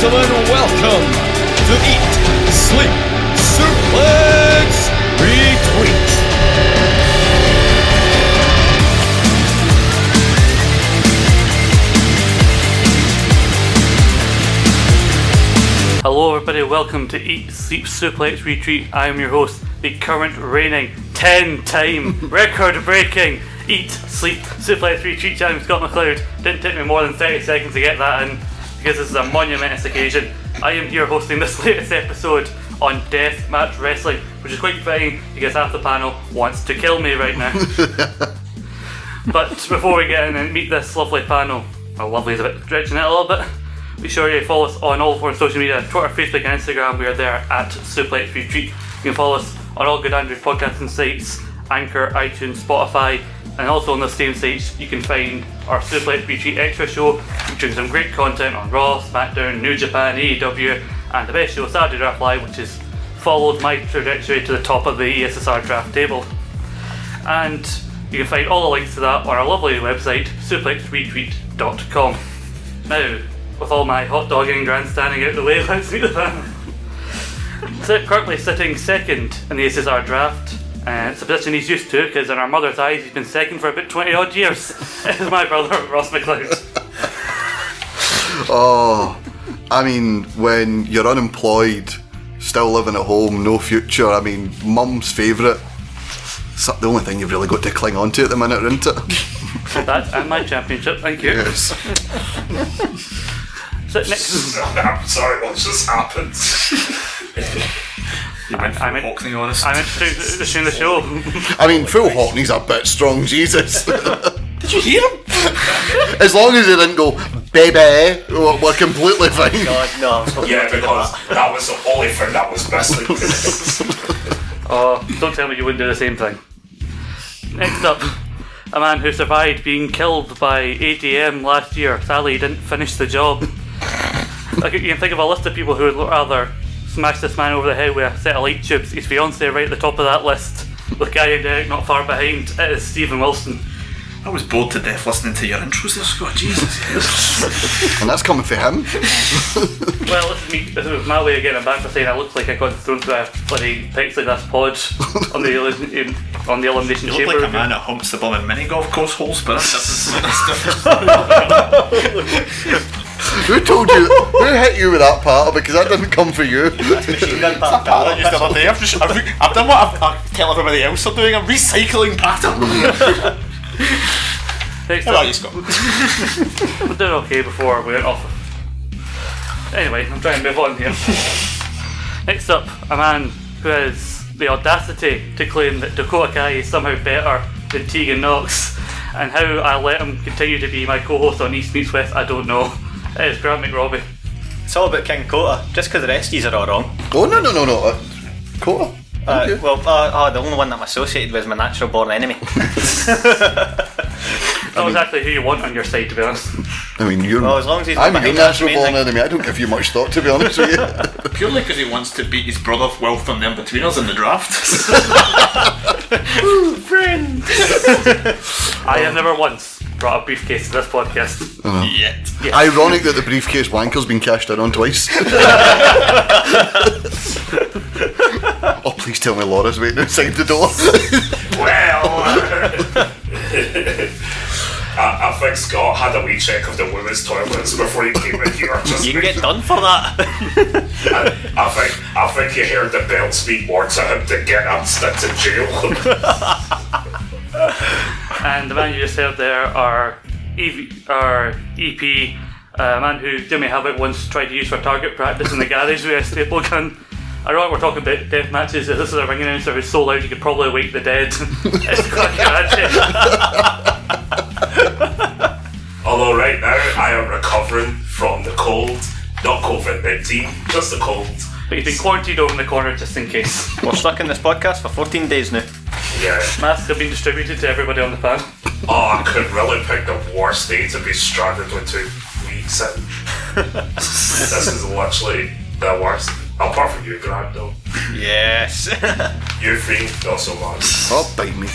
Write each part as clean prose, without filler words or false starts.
gentlemen, welcome to Eat, Sleep, Suplex, Retweet. Hello everybody, welcome to Eat, Sleep, Suplex, Retweet. I am your host, the current reigning 10-time record-breaking Eat, Sleep, Suplex, Retreat challenge, Scott McLeod. Didn't take me more than 30 seconds to get that in, because this is a monumentous occasion. I am here hosting this latest episode on Deathmatch Wrestling, which is quite fitting because half the panel wants to kill me right now. But before we get in and meet this lovely panel, well, lovely is a bit stretching it a little bit, be sure you follow us on all four social media, Twitter, Facebook and Instagram. We are there at Suplex Retreat. You can follow us on all good Android podcasting sites, Anchor, iTunes, Spotify. And also on the same sites, you can find our Suplex Retreat Extra show, featuring some great content on Raw, SmackDown, New Japan, AEW, and the best show, Saturday Draft Live, which has followed my trajectory to the top of the ESSR draft table. And you can find all the links to that on our lovely website, suplexretweet.com. Now, with all my hot dogging grandstanding out the way, let's meet the panel. So currently sitting second in the SSR draft. It's a position he's used to, because in our mother's eyes he's been second for about 20 odd years. It's my brother, Ross McLeod. Oh, I mean, when you're unemployed, still living at home, no future, I mean, mum's favourite. It's the only thing you've really got to cling on to at the minute, isn't it? That and my championship, thank you. Yes. So next... I'm sorry, what just happened? I'm Hockney, honestly. I'm interested in the show. I mean, full Hockney's a bit strong, Jesus. Did you hear him? As long as he didn't go, baby, we're completely fine. Oh, God, no. Yeah, because that was the only thing that was missing. Oh, don't tell me you wouldn't do the same thing. Next up, a man who survived being killed by ADM last year. Sadly, he didn't finish the job. Like, you can think of a list of people who would rather smash this man over the head with a set of light tubes. His fiancée right at the top of that list, with Gary and Derek not far behind. It is Stephen Wilson. I was bored to death listening to your intros there, Scott. Jesus. And that's coming for him. Well, this is my way of getting back for saying I looked like I got thrown through a bloody pixie last pod on the Elimination Chamber. You look like a man that humps the blooming mini golf course holes, but that's Who told you? Who hit you with that paddle? Because that didn't come for you. That's machine gun paddle I used the other day. I've done what I tell everybody else I'm doing. I'm recycling paddle. How about you, Scott? We're doing okay before we went off. Anyway, I'm trying to move on here. Next up, a man who has the audacity to claim that Dakota Kai is somehow better than Tegan Knox, and how I let him continue to be my co-host on East Meets West, I don't know. It's Grant McRobbie. It's all about King Kota, just because the rest of these are all wrong. Oh, no. Kota? The only one that I'm associated with is my natural born enemy. That was actually who you want on your side, to be honest. I mean, you're... Well, as long as he's... I'm your natural born enemy. I don't give you much thought, to be honest with you. Purely because he wants to beat his brother Wilf and them between us in the draft. Ooh, friend! I have never once brought a briefcase to this podcast. Yet. Yes. Ironic that the briefcase wanker's been cashed in on twice. Oh, please tell me Laura's waiting outside the door. Well... I think Scott had a wee check of the women's toilets before he came in here. You can get done for that. I think he heard the bell speak more to him to get him stuck to jail. And the man you just heard there are EP, a man who Jimmy Havoc once tried to use for target practice in the garage with a staple gun. I know we're talking about death matches. This is a ring announcer who's so loud you could probably wake the dead. It's quite tragic. Although right now I am recovering from the cold, not COVID-19, just the cold. But you've been quarantined over in the corner just in case. We're stuck in this podcast for 14 days now. Yeah. Masks have been distributed to everybody on the panel. Oh, I could really pick the worst day to be stranded with 2 weeks in. This is literally the worst. Apart from you, Grant, though. Yes. You three, not so much. Oh, bite me.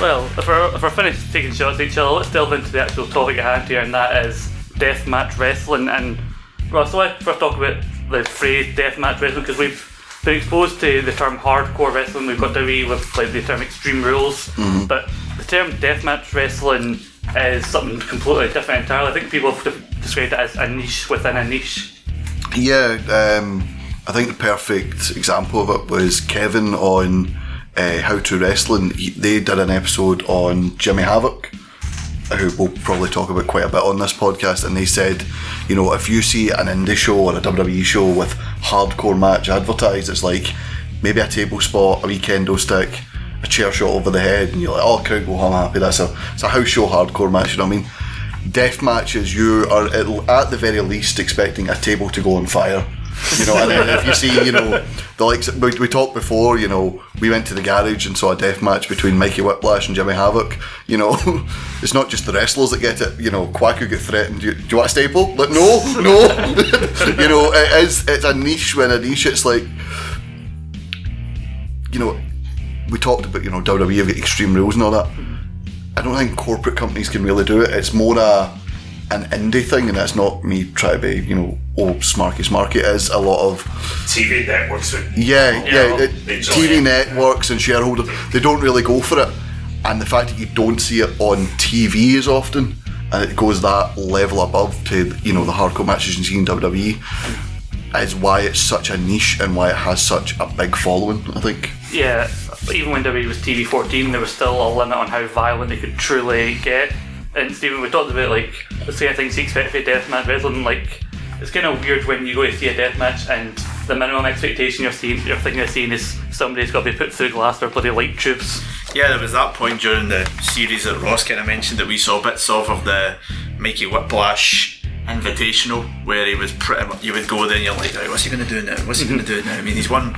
Well, if we're finished taking shots at each other, let's delve into the actual topic at hand here, and that is deathmatch wrestling and Well, so let's first talk about the phrase deathmatch wrestling, because we've been exposed to the term hardcore wrestling. We've got away with like the term extreme rules, mm-hmm. but the term deathmatch wrestling is something completely different entirely. I think people have described it as a niche within a niche. Yeah, I think the perfect example of it was Kevin on How to Wrestling. They did an episode on Jimmy Havoc, who we'll probably talk about quite a bit on this podcast, and they said, you know, if you see an indie show or a WWE show with hardcore match advertised, it's like maybe a table spot, a wee kendo stick, a chair shot over the head, and you're like, oh, crowd go home happy, it's a house show hardcore match, you know what I mean? Death matches, you are at the very least expecting a table to go on fire, you know, and then if you see, you know, the likes, we talked before, you know, we went to the garage and saw a death match between Mikey Whiplash and Jimmy Havoc, you know, it's not just the wrestlers that get it, you know, Quacko get threatened, do you want a staple? Like, no, you know, it's a niche when a niche, it's like, you know, we talked about, you know, WWE have got extreme rules and all that. I don't think corporate companies can really do it. It's more an indie thing, and that's not me trying to be, you know, smarky. It is a lot of TV networks. TV networks and shareholders. They don't really go for it, and the fact that you don't see it on TV as often, and it goes that level above to, you know, the hardcore matches you see in WWE. Is why it's such a niche and why it has such a big following, I think. Yeah, even when WWE was TV 14, there was still a limit on how violent they could truly get. And Stephen, we talked about like the same things you expect for a deathmatch wrestling. Like, it's kind of weird when you go to see a deathmatch and the minimum expectation you're thinking of seeing is somebody's got to be put through glass or bloody light tubes. Yeah, there was that point during the series that Ross kind of mentioned that we saw bits of the Mikey Whiplash Invitational, where he was pretty much, you would go there and you're like, what's he going to do now? I mean, he's won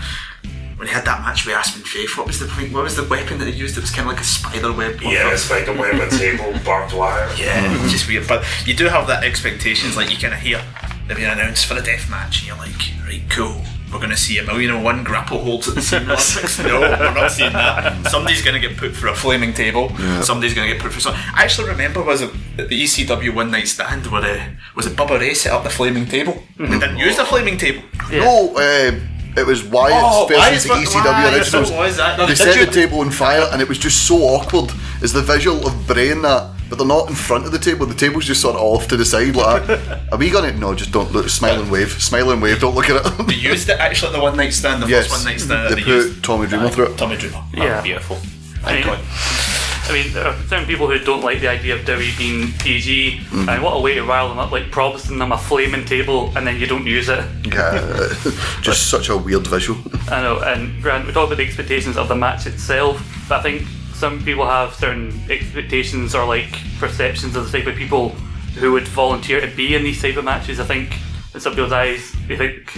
when he had that match with Aspen Drafe. What was the point? What was the weapon that he used? It was kind of like a spider web. Yeah, a spider web, a table, barbed wire. Yeah, it's just weird. But you do have that expectation. It's like you kind of hear they've been announced for a death match, and you're like, right, cool. We're going to see a 1,001 grapple holds at the Senior Olympics. No, we're not seeing that. Somebody's going to get put for a flaming table. Yeah. Somebody's going to get put for something. I actually remember was at the ECW One Night Stand where was it Bubba Ray set up the flaming table? Mm-hmm. They didn't use the flaming table. Yeah. No, it was Wyatt's versus the ECW originals. They set the table on fire, and it was just so awkward. It's the visual of Bray in that. But they're not in front of the table. The table's just sort of off to the side. Like, are we going to? No, just don't look. Smile and wave. Don't look at it. They used it actually at the One Night Stand. First One Night Stand. They put Tommy Dreamer through it. Tommy Dreamer. Yeah, oh, beautiful. I mean, there are some people who don't like the idea of WWE being PG, mm-hmm. and what a way to rile them up. Like, promising them a flaming table and then you don't use it. Yeah, just but, such a weird visual. I know. And Grant, we talk about the expectations of the match itself, but I think some people have certain expectations or like perceptions of the type of people who would volunteer to be in these type of matches. I think in some people's eyes, they think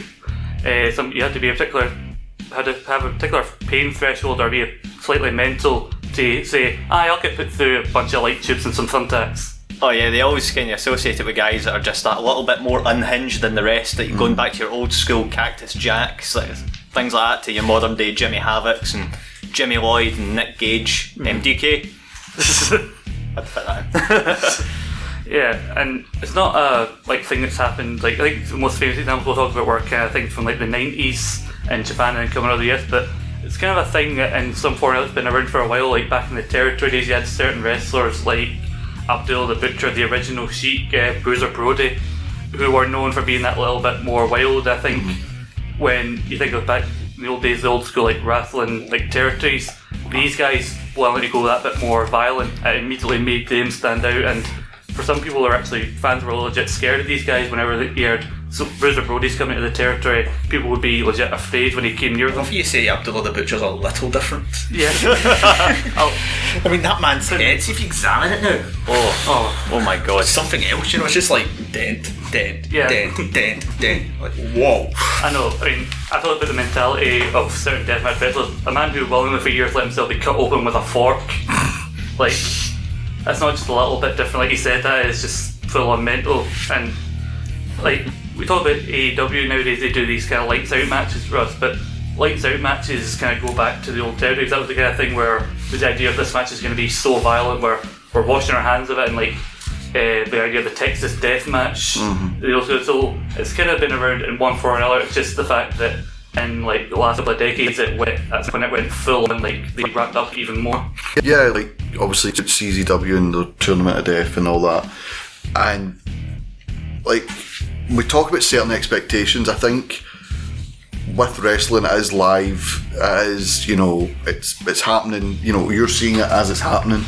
you had to be have a particular pain threshold or be slightly mental to say, I'll get put through a bunch of light tubes and some thumbtacks. Oh yeah, they always kind of associate it with guys that are just that little bit more unhinged than the rest. That you're going back to your old school Cactus Jacks, like, things like that, to your modern day Jimmy Havocs and Jimmy Lloyd and Nick Gage, MDK. I'd fit that in. Yeah, and it's not a thing that's happened. Like, I think the most famous examples we'll talk about were kind of things from like the 90s in Japan and coming out of the US, but it's kind of a thing that in some form that's been around for a while. Like back in the territory days, you had certain wrestlers like Abdul the Butcher, the Original Sheik, Bruiser Brody, who were known for being that little bit more wild. I think when you think of back in the old days, the old school wrestling territories, these guys wanted to go that bit more violent. It immediately made them stand out, and for some people who are actually fans were legit scared of these guys whenever they heard Bruiser Brody's coming to the territory. People would be legit afraid when he came near them. Well, if you say Abdullah the Butcher's a little different, yeah. I mean, that man's dead. If you examine it now, oh my god, it's something else. You know, it's just like dead. Like, whoa. I know. I mean, I thought about the mentality of certain deathmatch wrestlers. A man who willingly for years let himself be cut open with a fork. Like, that's not just a little bit different. Like you said, that is just full on mental. And like, we talk about AEW nowadays, they do these kind of lights out matches for us, but lights out matches kind of go back to the old territories. That was the kind of thing where the idea of this match is going to be so violent, where we're washing our hands of it, and like the idea of the Texas death match. Mm-hmm. They also, so it's kind of been around in one form or another. It's just the fact that in like the last couple of decades, that's when it went full and like they wrapped up even more. Yeah, like obviously CZW and the Tournament of Death and all that, and like we talk about certain expectations. I think with wrestling, it is live, it is, you know, it's happening. You know, you're seeing it as it's happening.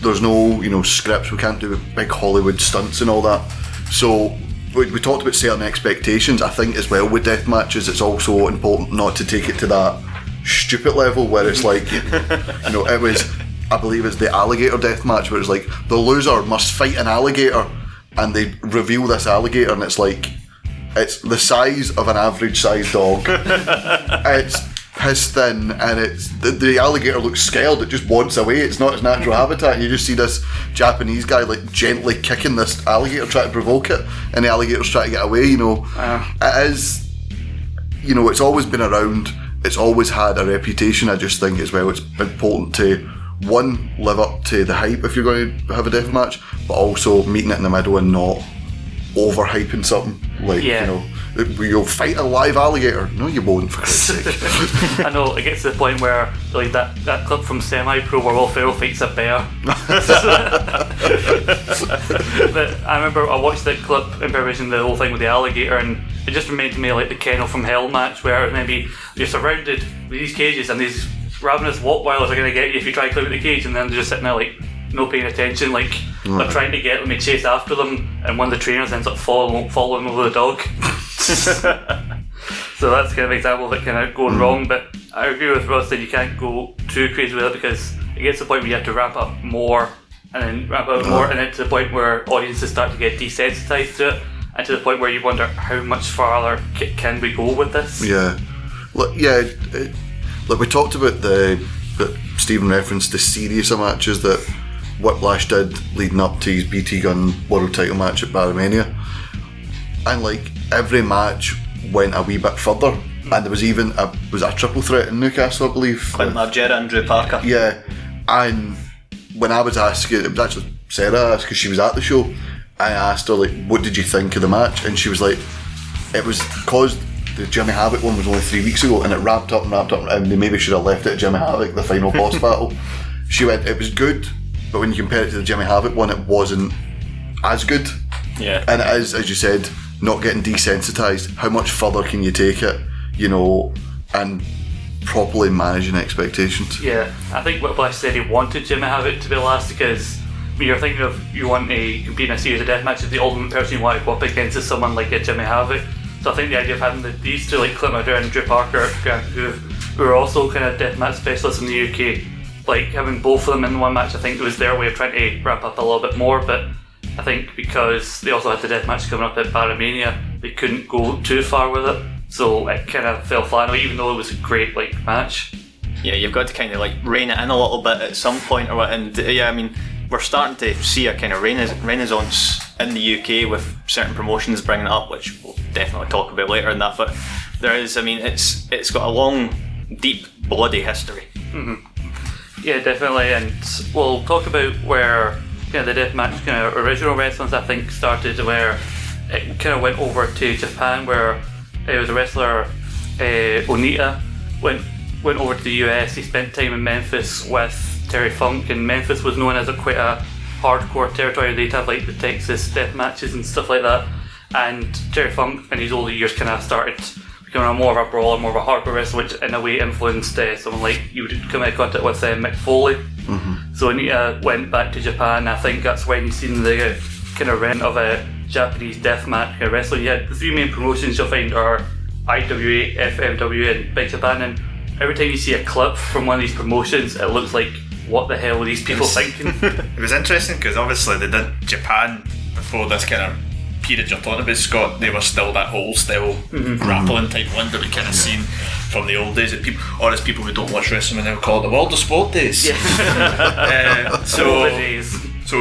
There's no, you know, scripts. We can't do big Hollywood stunts and all that. So we talked about certain expectations. I think as well with death matches, it's also important not to take it to that stupid level where it's like, you know, it was, I believe it's the alligator death match where it's like the loser must fight an alligator, and they reveal this alligator, and it's like, it's the size of an average sized dog. It's piss thin, and it's the alligator looks scared. It just wants away. It's not its natural habitat. And you just see this Japanese guy like gently kicking this alligator, trying to provoke it, and the alligator's trying to get away. You know, it is. You know, it's always been around. It's always had a reputation. I just think as well, it's important to, one, live up to the hype if you're going to have a death match, but also meeting it in the middle and not overhyping something. Like, yeah, you know, you'll fight a live alligator. No, you won't, for Christ's sake. I know, it gets to the point where, like, that clip from Semi-Pro where Will Ferrell fights a bear. But I remember I watched that clip in preparation, the whole thing with the alligator, and it just reminded me of, like, the Kennel from Hell match, where maybe you're surrounded with these cages and these ravenous walk wilders are going to get you if you try to climb the cage, and then they're just sitting there, like, no paying attention, like, right, they're trying to get them, they chase after them, and one of the trainers ends up following over the dog. So that's kind of an example of it kind of going wrong, but I agree with Ross that you can't go too crazy with it, because it gets to the point where you have to wrap up more, and then wrap up more, and then to the point where audiences start to get desensitised to it, and to the point where you wonder how much farther can we go with this? Yeah. Look, yeah, we talked about that Stephen referenced the series of matches that Whiplash did leading up to his BT Gun world title match at Baromania, and like every match went a wee bit further, and there was even a triple threat in Newcastle, I believe, Quentin Margera and Drew Parker. Yeah, and when I was asking, it was actually Sarah asked, because she was at the show, I asked her like, what did you think of the match, and she was like, it was caused. The Jimmy Havoc one was only 3 weeks ago, and it wrapped up, and they maybe should have left it at Jimmy Havoc, the final boss battle. She went, it was good, but when you compare it to the Jimmy Havoc one, it wasn't as good. Yeah. And it is, as you said, not getting desensitised. How much further can you take it, you know, and properly managing expectations? Yeah, I think Whiplash said he wanted Jimmy Havoc to be last, because when you're thinking of, you want to compete in a series of death matches, the ultimate person you want to go up against is someone like a Jimmy Havoc. So I think the idea of having these two, like Clint Madera and Drew Parker, who are also kind of deathmatch specialists in the UK, like having both of them in one match, I think it was their way of trying to wrap up a little bit more. But I think because they also had the deathmatch coming up at Baromania, they couldn't go too far with it, so it kind of fell flat, even though it was a great like match. Yeah, you've got to kind of like rein it in a little bit at some point, or what. And yeah, I mean, we're starting to see a kind of renaissance in the UK with certain promotions bringing it up, which we'll definitely talk about later in that. But there is, I mean, it's got a long, deep, bloody history. Mm-hmm. Yeah, definitely. And we'll talk about where kind of the deathmatch kind of original wrestlers, I think, started, where it kind of went over to Japan, where it was a wrestler, Onita, went over to the US. He spent time in Memphis with Terry Funk, and Memphis was known as quite a hardcore territory. They'd have like the Texas death matches and stuff like that, and Terry Funk in his older years kind of started becoming more of a brawler, more of a hardcore wrestler, which in a way influenced someone like you would come into contact with Mick Foley. Mm-hmm. So Onita went back to Japan. I think that's when you've seen the kind of rent of a Japanese death match kind of wrestling. Yeah, the three main promotions you'll find are IWA, FMW and Big Japan, and every time you see a clip from one of these promotions, it looks like, what the hell were these people thinking? It was interesting because obviously they did Japan before this kind of period you're talking about, Scott. They were still that whole style grappling type one that we kind of seen from the old days, that people, or as people who don't watch wrestling now call it the World of Sport days. Yeah. So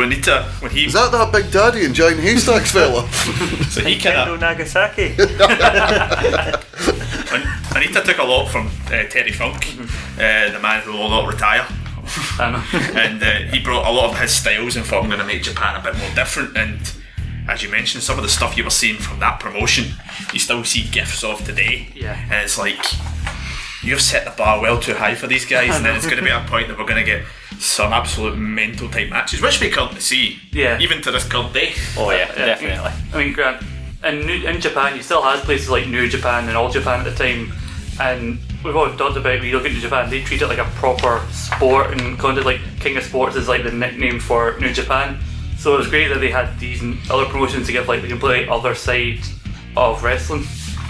Onita, when he... Is that Big Daddy and Giant Haystacks fella? So he kind of... Nagasaki. Onita took a lot from Terry Funk, the man who will not retire. I know. And he brought a lot of his styles and thought, I'm going to make Japan a bit more different. And as you mentioned, some of the stuff you were seeing from that promotion, you still see gifs of today. Yeah. And it's like, you've set the bar well too high for these guys, and then it's going to be a point that we're going to get some absolute mental type matches, which we currently see, yeah, even to this current day. Oh yeah, definitely. I mean, Grant, in Japan you still had places like New Japan and All Japan at the time, and we've always talked about, when you look into Japan, they treat it like a proper sport, and kind of like King of Sports is like the nickname for New Japan. So it was great that they had these other promotions to give like the complete other side of wrestling.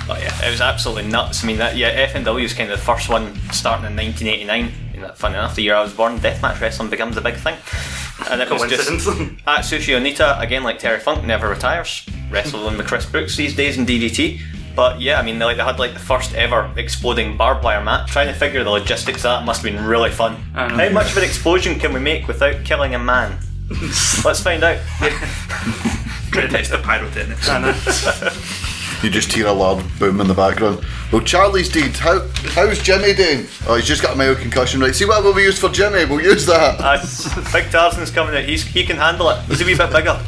Oh yeah, it was absolutely nuts. I mean, that, yeah, FNW is kind of the first one, starting in 1989. Funny enough, the year I was born, deathmatch wrestling becomes a big thing. And it was just Atsushi Onita, again like Terry Funk, never retires, wrestling with Chris Brooks these days in DDT. But yeah, I mean, they had like the first ever exploding barbed wire match. Trying to figure the logistics of that must have been really fun. How much of an explosion can we make without killing a man? Let's find out. Great test of pyrotechnics. I know. You just hear a loud boom in the background. Well, Charlie's dead. How's Jimmy doing? Oh, he's just got a mild concussion, right? See what will we use for Jimmy? We'll use that. Big Tarzan's coming out. He can handle it. He's a wee bit bigger.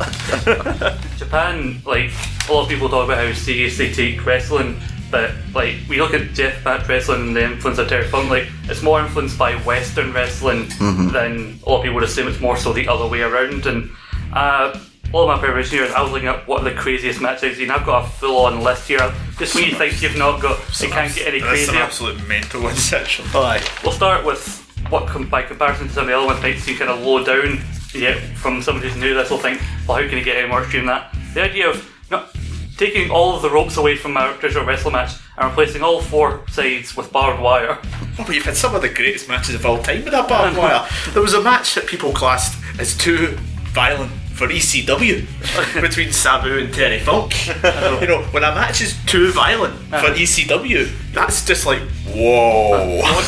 Japan, like, a lot of people talk about how serious they take wrestling, but like, we look at Jeff Matt wrestling and the influence of Terry Funk, like, it's more influenced by Western wrestling than a lot of people would assume. It's more so the other way around. And all of my preparation years, I was looking at what are the craziest matches I've seen. I've got a full-on list here. Just when you think you've not got, you can't get any crazier. That's an absolute mental one section. We'll start with what, by comparison to some of the other ones, might seem kind of low down. Yeah, from somebody who's new to this, will think, well, how can you get any more extreme than that? The idea of not taking all of the ropes away from my traditional wrestling match and replacing all four sides with barbed wire. Oh, but you've had some of the greatest matches of all time with that barbed wire. There was a match that people classed as too violent for ECW between Sabu and Terry Funk. You know, when a match is too violent for ECW, that's just like, whoa. What's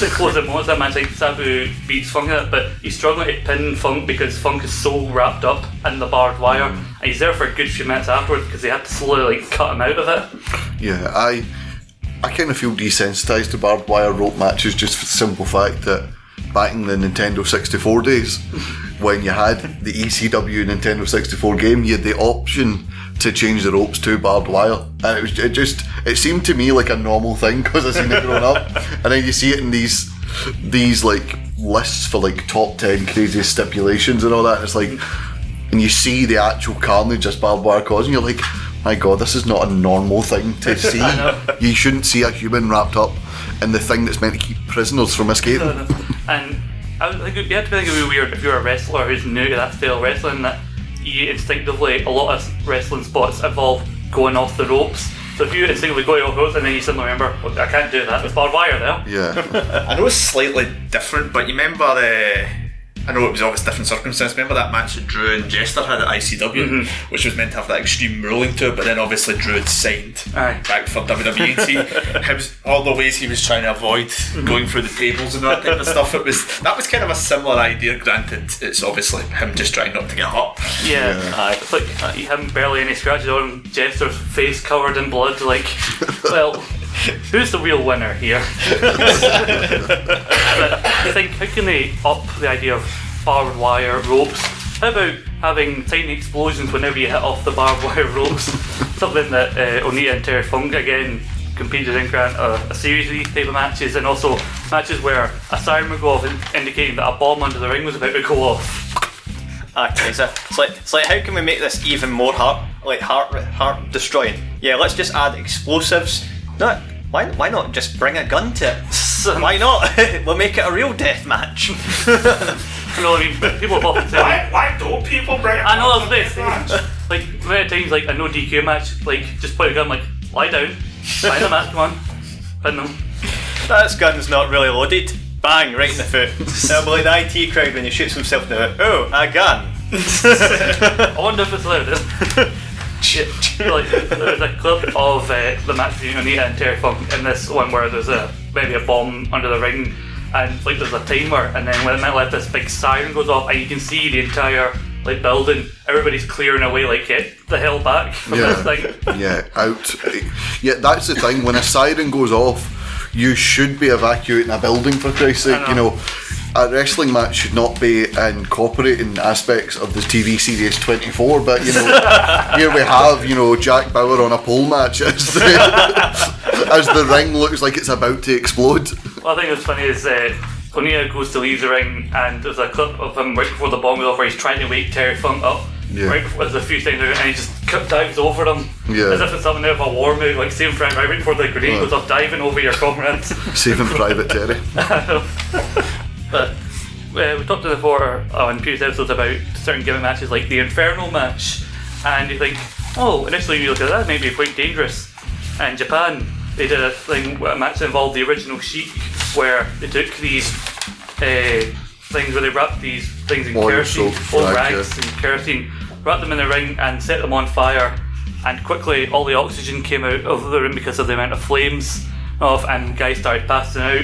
that match like? Sabu beats Funk in it, but he's struggling to pin Funk because Funk is so wrapped up in the barbed wire, and he's there for a good few minutes afterwards because they had to slowly like cut him out of it. Yeah, I kind of feel desensitised to barbed wire rope matches, just for the simple fact that back in the Nintendo 64 days, when you had the ECW Nintendo 64 game, you had the option to change the ropes to barbed wire, and it seemed to me like a normal thing because I seen it growing up, and then you see it in these like lists for like top 10 craziest stipulations and all that, and it's like, and you see the actual carnage as barbed wire causing, you're like, my god, this is not a normal thing to see. You shouldn't see a human wrapped up in the thing that's meant to keep prisoners from escaping. And I think you have to think it would be weird if you're a wrestler who's new to that style of wrestling, that you instinctively, a lot of wrestling spots involve going off the ropes. So if you instinctively go off the ropes and then you suddenly remember, well, I can't do that, it's barbed wire now. Yeah. I know it's slightly different, but you remember I know it was obviously different circumstances. Remember that match that Drew and Jester had at ICW, which was meant to have that extreme ruling to it, but then obviously Drew had signed back for WWE. It was all the ways he was trying to avoid going through the tables and that type of stuff. That was kind of a similar idea. Granted, it's obviously him just trying not to get up. Yeah. It's like him barely any scratches on Jester's face covered in blood. Like, well, who's the real winner here? But I think, how can they up the idea of barbed wire ropes? How about having tiny explosions whenever you hit off the barbed wire ropes? Something that Onita and Terry Funk again competed in, Grant, a series of these type of matches, and also matches where a siren would go off indicating that a bomb under the ring was about to go off. Okay, so it's like how can we make this even more heart destroying? Yeah, let's just add explosives. No, why not just bring a gun to it? Why not? We'll make it a real death match. You know, I mean, people often say, why don't people bring a gun? I know this. Like, many times, like a no DQ match, like just point a gun, like lie down, find a match, come on, pin them. That gun's not really loaded. Bang, right in the foot. That'll be like the IT crowd when he shoots himself in the foot. Oh, a gun. I wonder if it's loaded. Like, there's a clip of the match between Onita and Terry Funk in this one where there's maybe a bomb under the ring, and like there's a timer, and then when it might left, this big siren goes off, and you can see the entire like building, everybody's clearing away, like get the hell back from this thing. Yeah, out. Yeah, that's the thing. When a siren goes off, you should be evacuating a building, for Christ's sake. You know, a wrestling match should not be incorporating aspects of the TV series 24, but you know, here we have, you know, Jack Bauer on a pole match as the, as the ring looks like it's about to explode. Well, I think what's funny is O'Neill goes to leave the ring, and there's a clip of him right before the bomb goes off where he's trying to wake Terry Funk up. Yeah. Right before, there's a few things, and he just dives over them, yeah, as if it's something out of a war movie, like Saving Private Terry, right before the grenade goes off, diving over your comrades. Saving Private Terry. But we talked before on previous episodes about certain gimmick matches, like the Inferno match, and you think, oh, initially you look at that, maybe quite dangerous. And in Japan, they did a thing, a match that involved the original Sheik, where they took these things where they wrapped these things in kerosene, old rags and kerosene, wrapped them in the ring and set them on fire, and quickly all the oxygen came out of the room because of the amount of flames off, and guys started passing out,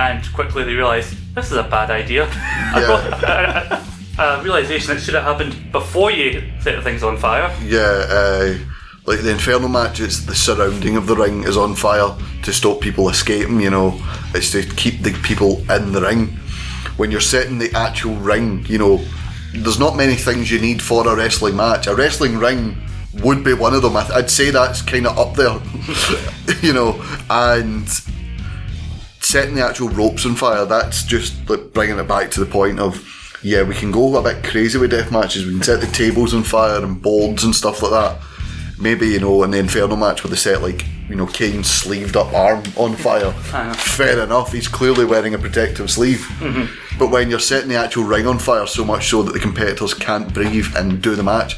and quickly they realised this is a bad idea. Yeah. A realisation that should have happened before you set the things on fire. Yeah, like the Inferno match, it's the surrounding of the ring is on fire to stop people escaping, you know, it's to keep the people in the ring. When you're setting the actual ring, you know, there's not many things you need for a wrestling match. A wrestling ring would be one of them. I'd say that's kind of up there, you know, and setting the actual ropes on fire, that's just like bringing it back to the point of, yeah, we can go a bit crazy with death matches, we can set the tables on fire and boards and stuff like that. Maybe, you know, in the Inferno match where they set, like, you know, Kane's sleeved up arm on fire, fair enough, he's clearly wearing a protective sleeve. Mm-hmm. But when you're setting the actual ring on fire so much so that the competitors can't breathe and do the match,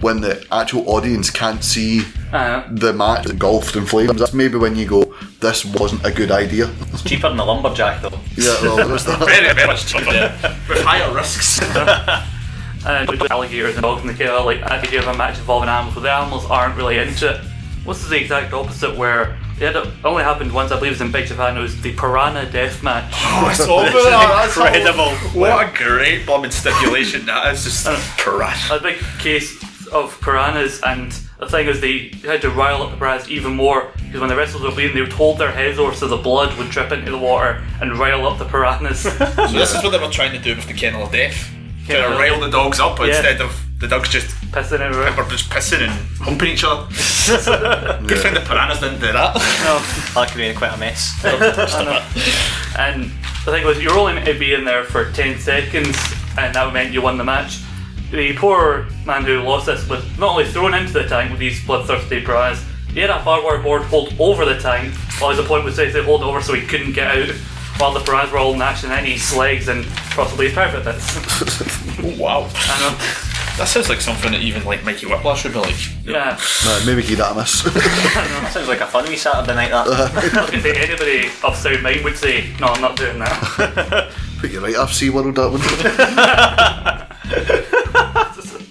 when the actual audience can't see the match engulfed in flames, that's maybe when you go, this wasn't a good idea. It's cheaper than a lumberjack though. Yeah, well, there's that. Very, very much cheaper. With higher risks. And alligators and dogs in the KL, like the idea of a match involving animals, but the animals aren't really into it. What's the exact opposite, where it only happened once, I believe, was in Big Japan. It was the Piranha Death Match. Oh, it's over there! That's incredible! What a great bombing stipulation that is, just piranha. A big case of piranhas, and the thing is, they had to rile up the piranhas even more, because when the wrestlers were bleeding, they would hold their heads over so the blood would drip into the water and rile up the piranhas. So this is what they were trying to do with the Kennel of Death. Kind of rile the dogs up instead of the dogs just pissing everywhere. We're just pissing and humping each other. Good thing the piranhas didn't do that. No, that could be quite a mess. And the thing was, you were only meant to be in there for 10 seconds, and that meant you won the match. The poor man who lost this was not only thrown into the tank with these bloodthirsty piranhas, he had a barbed board hold over the tank while his opponent was trying to hold over so he couldn't get out, while the piranhas were all gnashing at his legs and possibly his private bits. Wow. I know. That sounds like something that even like Mikey Whiplash would be like. Yeah. No, maybe give that a miss. I know. Sounds like a fun wee Saturday night, that. I was going to say, anybody of sound mind would say, no, I'm not doing that. But you're right, I've seen one of that one.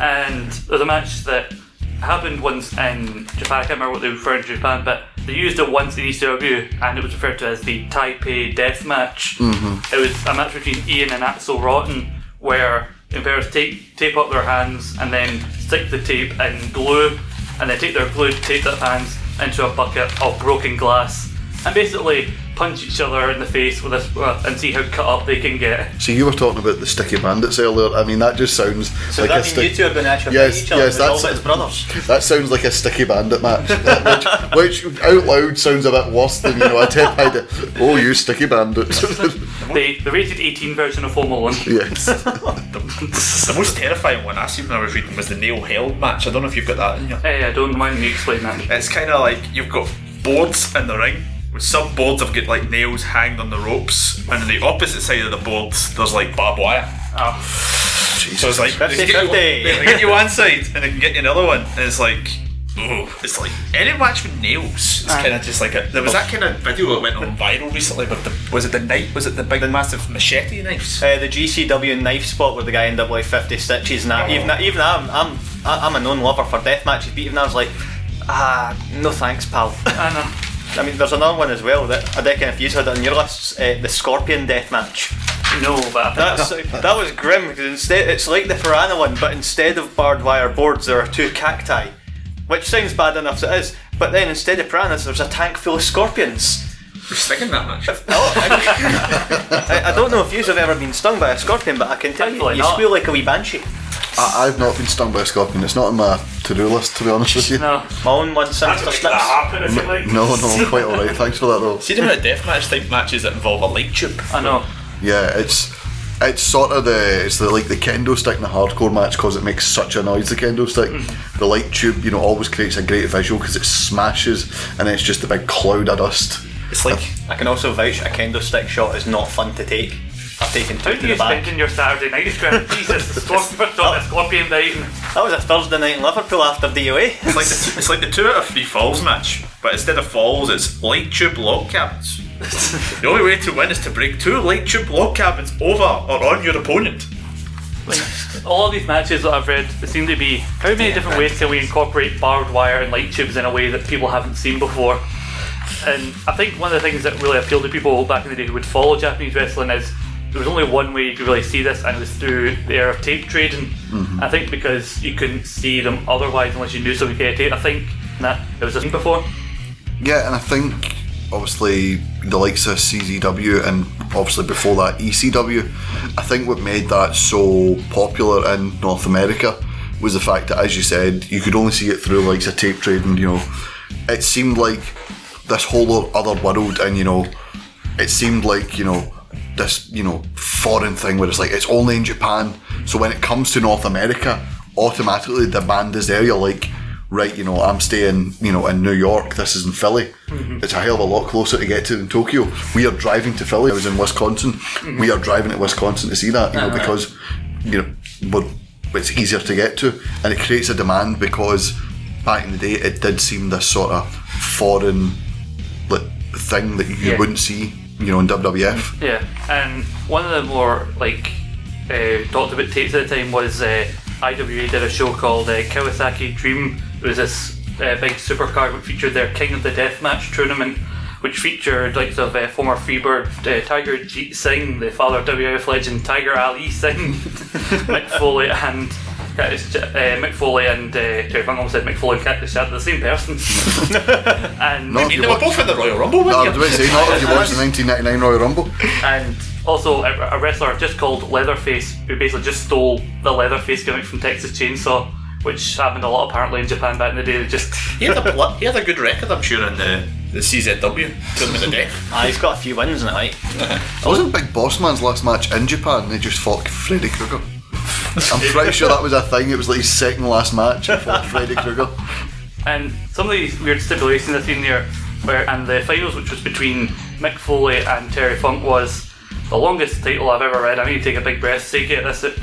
And there's a match that happened once in Japan, I can't remember what they referred to in Japan, but they used it once in ECW, and it was referred to as the Taipei Death Match. Mm-hmm. It was a match between Ian and Axel Rotten, where the pairs tape up their hands and then stick the tape in glue, and then take their glued taped up hands into a bucket of broken glass, and basically punch each other in the face with this, and see how cut up they can get. So you were talking about the Sticky Bandits earlier. I mean, that just sounds so like a sticky... So that mean you two have been actually fighting each other with all his brothers? That sounds like a Sticky Bandit match, which out loud sounds a bit worse than, you know, I tend to... Oh, you Sticky Bandits. The rated 18 version of Home Alone. Yes. The most terrifying one I seen when I was reading was the Neil Held match. I don't know if you've got that in you. Hey, I don't mind me explaining that. It's kind of like you've got boards in the ring. Some boards have got like nails hanged on the ropes, and on the opposite side of the boards there's like barbed wire. Oh, Jesus. So it's like 50-50. They get you one side and they can get you another one, and it's like, oh, it's like any match with nails. It's kind of just like a... There was that kind of video that went on viral recently, but was it the night? Was it the big massive machete knives? The GCW knife spot where the guy ended up like 50 stitches, and that. Even I'm a known lover for death matches, but even I was like, no thanks, pal. I know. I mean, there's another one as well that I don't know if you've had it on your list, the Scorpion Death Match. No, but that was grim, because instead it's like the piranha one, but instead of barbed wire boards there are two cacti, which sounds bad enough as it is, but then instead of piranhas there's a tank full of scorpions. We're stinging that much. I don't know if you have ever been stung by a scorpion, but I can tell you, you squeal like a wee banshee. I've not been stung by a scorpion. It's not on my to-do list, to be honest with you. No, my own one sinister snips. No, I'm quite alright. Thanks for that though. See the amount of deathmatch type matches that involve a light tube. I know. Yeah, it's sort of the kendo stick in the hardcore match because it makes such a noise. The kendo stick, the light tube, always creates a great visual because it smashes and it's just a big cloud of dust. It's like I can also vouch a kendo stick shot is not fun to take. I've taken two. How do you spend in your Saturday night? Jesus, scorpion night. That was a Thursday night in Liverpool after DOA. It's like the 2 out of 3 falls match, but instead of falls, it's light tube log cabins. The only way to win is to break 2 light tube log cabins over or on your opponent. Like, all of these matches that I've read, there seem to be how many different ways can we incorporate barbed wire and light tubes in a way that people haven't seen before? And I think one of the things that really appealed to people back in the day who would follow Japanese wrestling is there was only one way you could really see this, and it was through the era of tape trading. I think because you couldn't see them otherwise unless you knew something could tape. I think that it was a thing before. Yeah, and I think obviously the likes of CZW and obviously before that ECW, I think what made that so popular in North America was the fact that, as you said, you could only see it through the likes of tape trading. It seemed like this whole other world, and it seemed like this foreign thing where it's like it's only in Japan, so when it comes to North America automatically the demand is there. You're like, right, I'm staying in New York, this is in Philly. It's a hell of a lot closer to get to than Tokyo. We are driving to Philly. I was in Wisconsin. We are driving to Wisconsin to see that because it's easier to get to, and it creates a demand because back in the day it did seem this sort of foreign thing that you wouldn't see in WWF. Yeah, and one of the more talked about tapes at the time was IWA did a show called Kawasaki Dream. It was this big supercard which featured their King of the Deathmatch tournament, which featured likes of former Freebird Tiger Jeet Singh, the father of WWF legend Tiger Ali Singh, Mick Foley and Cactus Jack, the same person. And they were both in the Royal Rumble, weren't you? I was about to say, not if you watched the 1999 Royal Rumble. And also a wrestler just called Leatherface, who basically just stole the Leatherface gimmick from Texas Chainsaw, which happened a lot apparently in Japan back in the day. He had a good record, I'm sure, in the CZW tournament of death. He's got a few wins in it, right? I was in Big Boss Man's last match in Japan, and they just fought Freddy Krueger. I'm pretty sure that was a thing. It was like his second last match for Freddy Krueger. And some of these weird stipulations I've seen there, and the finals, which was between Mick Foley and Terry Funk, was the longest title I've ever read. I need to take a big breath. Say, get this out.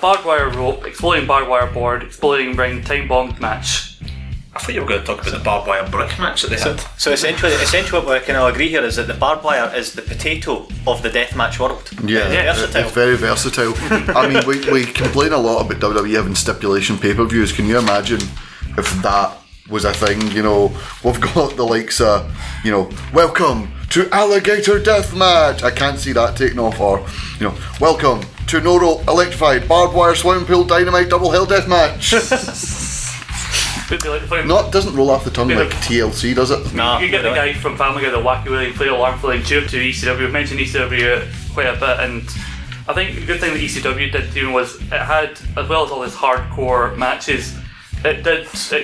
Barbed wire rope, exploding barbed wire board, exploding ring, time bombed match. I thought you were going to talk about the barbed wire brick match that they said. So essentially what I can all agree here is that the barbed wire is the potato of the deathmatch world. Yeah, it's very versatile. I mean, we complain a lot about WWE having stipulation pay-per-views. Can you imagine if that was a thing? We've got the likes of, welcome to Alligator Deathmatch. I can't see that taking off. Or, welcome to No Rope Electrified Barbed Wire Swimming Pool Dynamite Double Hell Deathmatch. Not doesn't roll off the tongue like TLC, does it? Nah, you get the guy from Family Guy, the wacky Willie, play alarm flailing tube to ECW. We've mentioned ECW quite a bit, and I think the good thing that ECW did do was it had, as well as all these hardcore matches, it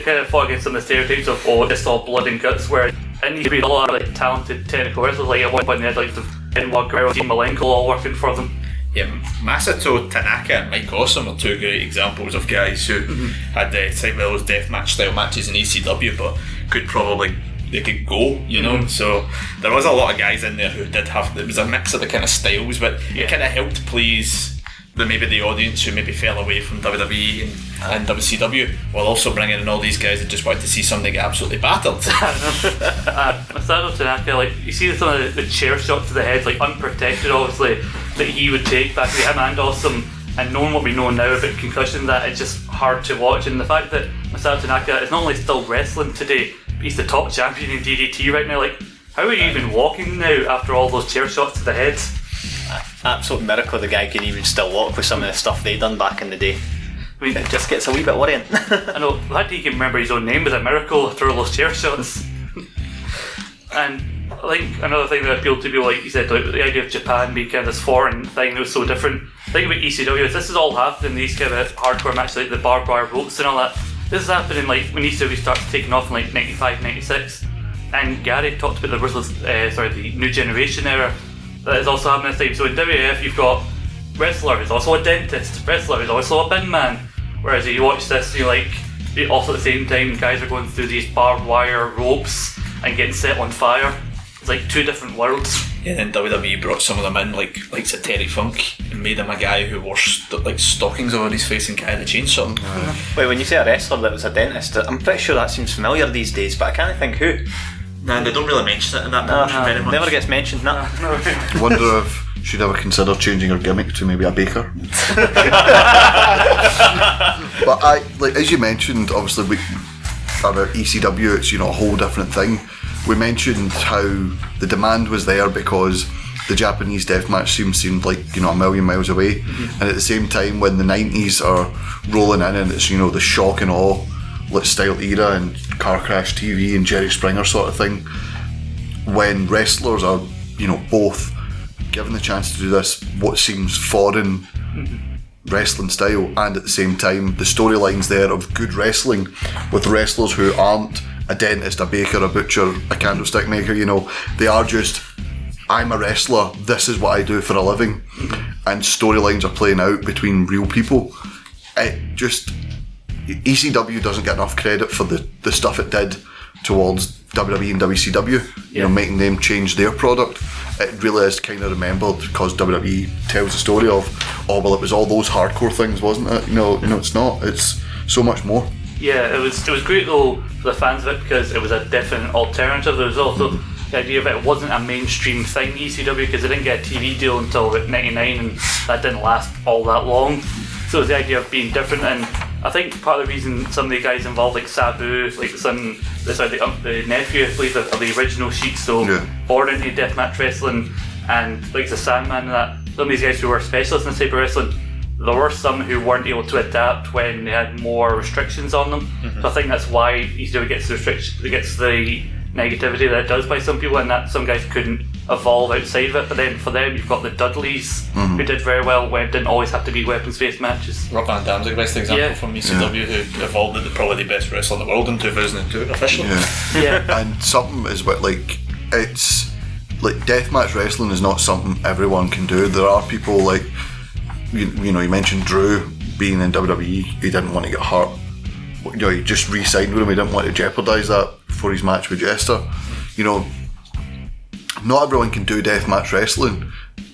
kind of fought against some of the stereotypes of it's all blood and guts, where it needs to be a lot of talented technical wrestlers. Like at one point they had like the Benoit Guerrero, Dean Malenko all working for them. Yeah, Masato Tanaka and Mike Awesome are 2 great examples of guys who had some of those deathmatch style matches in ECW, but they could go, Mm-hmm. So there was a lot of guys in there who did have. It was a mix of the kind of styles, but it kind of helped please the audience who maybe fell away from WWE and WCW, while also bringing in all these guys that just wanted to see somebody get absolutely battered. Masato Tanaka, you see some of the chair shots to the head, unprotected obviously, that he would take back to him and Awesome, and knowing what we know now about concussion, that it's just hard to watch. And the fact that Masato Tanaka is not only still wrestling today, but he's the top champion in DDT right now. How are you even walking now after all those chair shots to the head? Absolute miracle the guy can even still walk with some of the stuff they done back in the day. I mean, it just gets a wee bit worrying. I know, the fact he can remember his own name was a miracle after all those chair shots. And I think another thing that appealed to me, like you said, like the idea of Japan being kind of this foreign thing that was so different. The thing about ECW is this is all happening in these kind of hardcore matches, like the barbed wire ropes and all that. This is happening like when ECW starts taking off in like 95, 96. And Gary talked about the wrestlers, the New Generation era that is also happening this time. So in WWF you've got wrestler who's also a dentist, wrestler who's also a bin man. Whereas you watch this and you're like, also at the same time guys are going through these barbed wire ropes and getting set on fire. It's like two different worlds. Yeah, and then WWE brought some of them in, like Terry Funk, and made him a guy who wore stockings over his face and carried a chainsaw. Well, when you say a wrestler that was a dentist, I'm pretty sure that seems familiar these days, but I can't think who. Nah, they don't really mention it in that promotion very much. Never gets mentioned, no. Wonder if she'd ever consider changing her gimmick to maybe a baker. But I, like as you mentioned, obviously about ECW, it's, you know, a whole different thing. We mentioned how the demand was there because the Japanese deathmatch seemed like, you know, a million miles away, and at the same time when the 90s are rolling in and it's, you know, the shock and awe style era and car crash TV and Jerry Springer sort of thing, when wrestlers are, you know, both given the chance to do this what seems foreign wrestling style, and at the same time the storylines there of good wrestling with wrestlers who aren't a dentist, a baker, a butcher, a candlestick maker, you know, they are just, I'm a wrestler, this is what I do for a living, and storylines are playing out between real people. It just, ECW doesn't get enough credit for the stuff it did towards WWE and WCW, you know, making them change their product. It really is kind of remembered because WWE tells the story of, oh well, it was all those hardcore things, wasn't it? No, it's not. It's so much more. Yeah, it was great though for the fans of it because it was a different alternative. There was also the idea of it wasn't a mainstream thing, ECW, because they didn't get a TV deal until about 99 and that didn't last all that long. So it was the idea of being different, and I think part of the reason some of the guys involved, like Sabu, like the son, the nephew, I believe, of the original Sheik, born into deathmatch wrestling, and like the Sandman and that, some of these guys who were specialists in cyber wrestling, there were some who weren't able to adapt when they had more restrictions on them. So I think that's why ECW gets the negativity that it does by some people, and that some guys couldn't evolve outside of it. But then for them, you've got the Dudleys, who did very well where it didn't always have to be weapons-based matches. Rob Van Dam's the best example from ECW, who evolved into probably the best wrestler in the world in 2002 officially. And something is what, like, it's like deathmatch wrestling is not something everyone can do. There are people like, you know, you mentioned Drew being in WWE, he didn't want to get hurt. You know, he just re-signed with him, he didn't want to jeopardise that for his match with Jester. You know, not everyone can do deathmatch wrestling,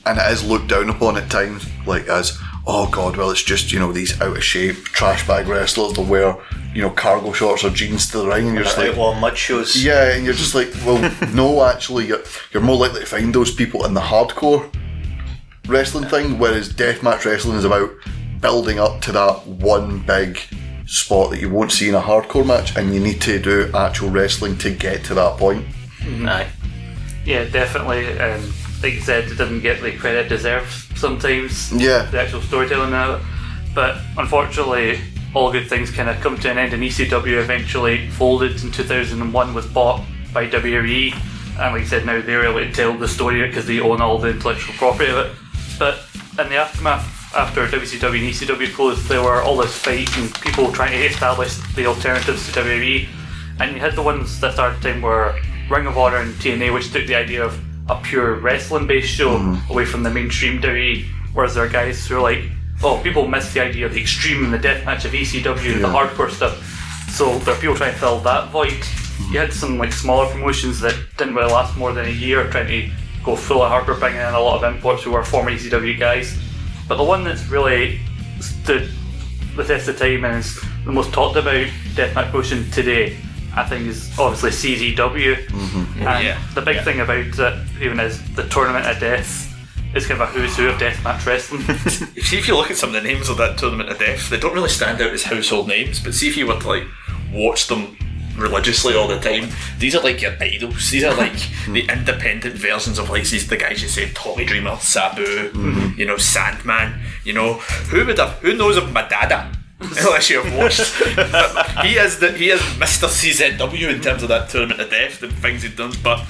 and it is looked down upon at times, like as, oh god, well it's just, you know, these out of shape trash bag wrestlers that wear, you know, cargo shorts or jeans to the ring, and you're just like, well, mud shows. Yeah, and you're just like, well, no, actually, you're more likely to find those people in the hardcore wrestling thing, whereas deathmatch wrestling is about building up to that one big spot that you won't see in a hardcore match, and you need to do actual wrestling to get to that point. Yeah, definitely. Like you said, it doesn't get the credit it deserves sometimes, the actual storytelling now. But unfortunately, all good things kind of come to an end, and ECW eventually folded in 2001, was bought by WWE, and like I said, now they're able to tell the story because they own all the intellectual property of it. But in the aftermath, after WCW and ECW closed, there were all this fight and people trying to establish the alternatives to WWE, and you had the ones that started time were Ring of Honor and TNA, which took the idea of a pure wrestling based show away from the mainstream WWE, whereas there are guys who are like, oh, people miss the idea of the extreme and the deathmatch of ECW and the hardcore stuff, so there are people trying to fill that void. You had some like smaller promotions that didn't really last more than a year trying to go full at hardcore, bringing in a lot of imports who were former ECW guys. But the one that's really stood the test of time and is the most talked about deathmatch promotion today, I think, is obviously CZW. And the big thing about it even is the Tournament of Death. It's kind of a who's who of deathmatch wrestling. See, if you look at some of the names of that Tournament of Death, they don't really stand out as household names, but see if you were to like watch them religiously all the time, these are like your idols. These are like the independent versions of like these, the guys you said, Tommy Dreamer, Sabu, you know, Sandman, you know, who knows of Madada unless you have watched. But he is Mr. CZW in terms of that Tournament of Death, the things he'd done, but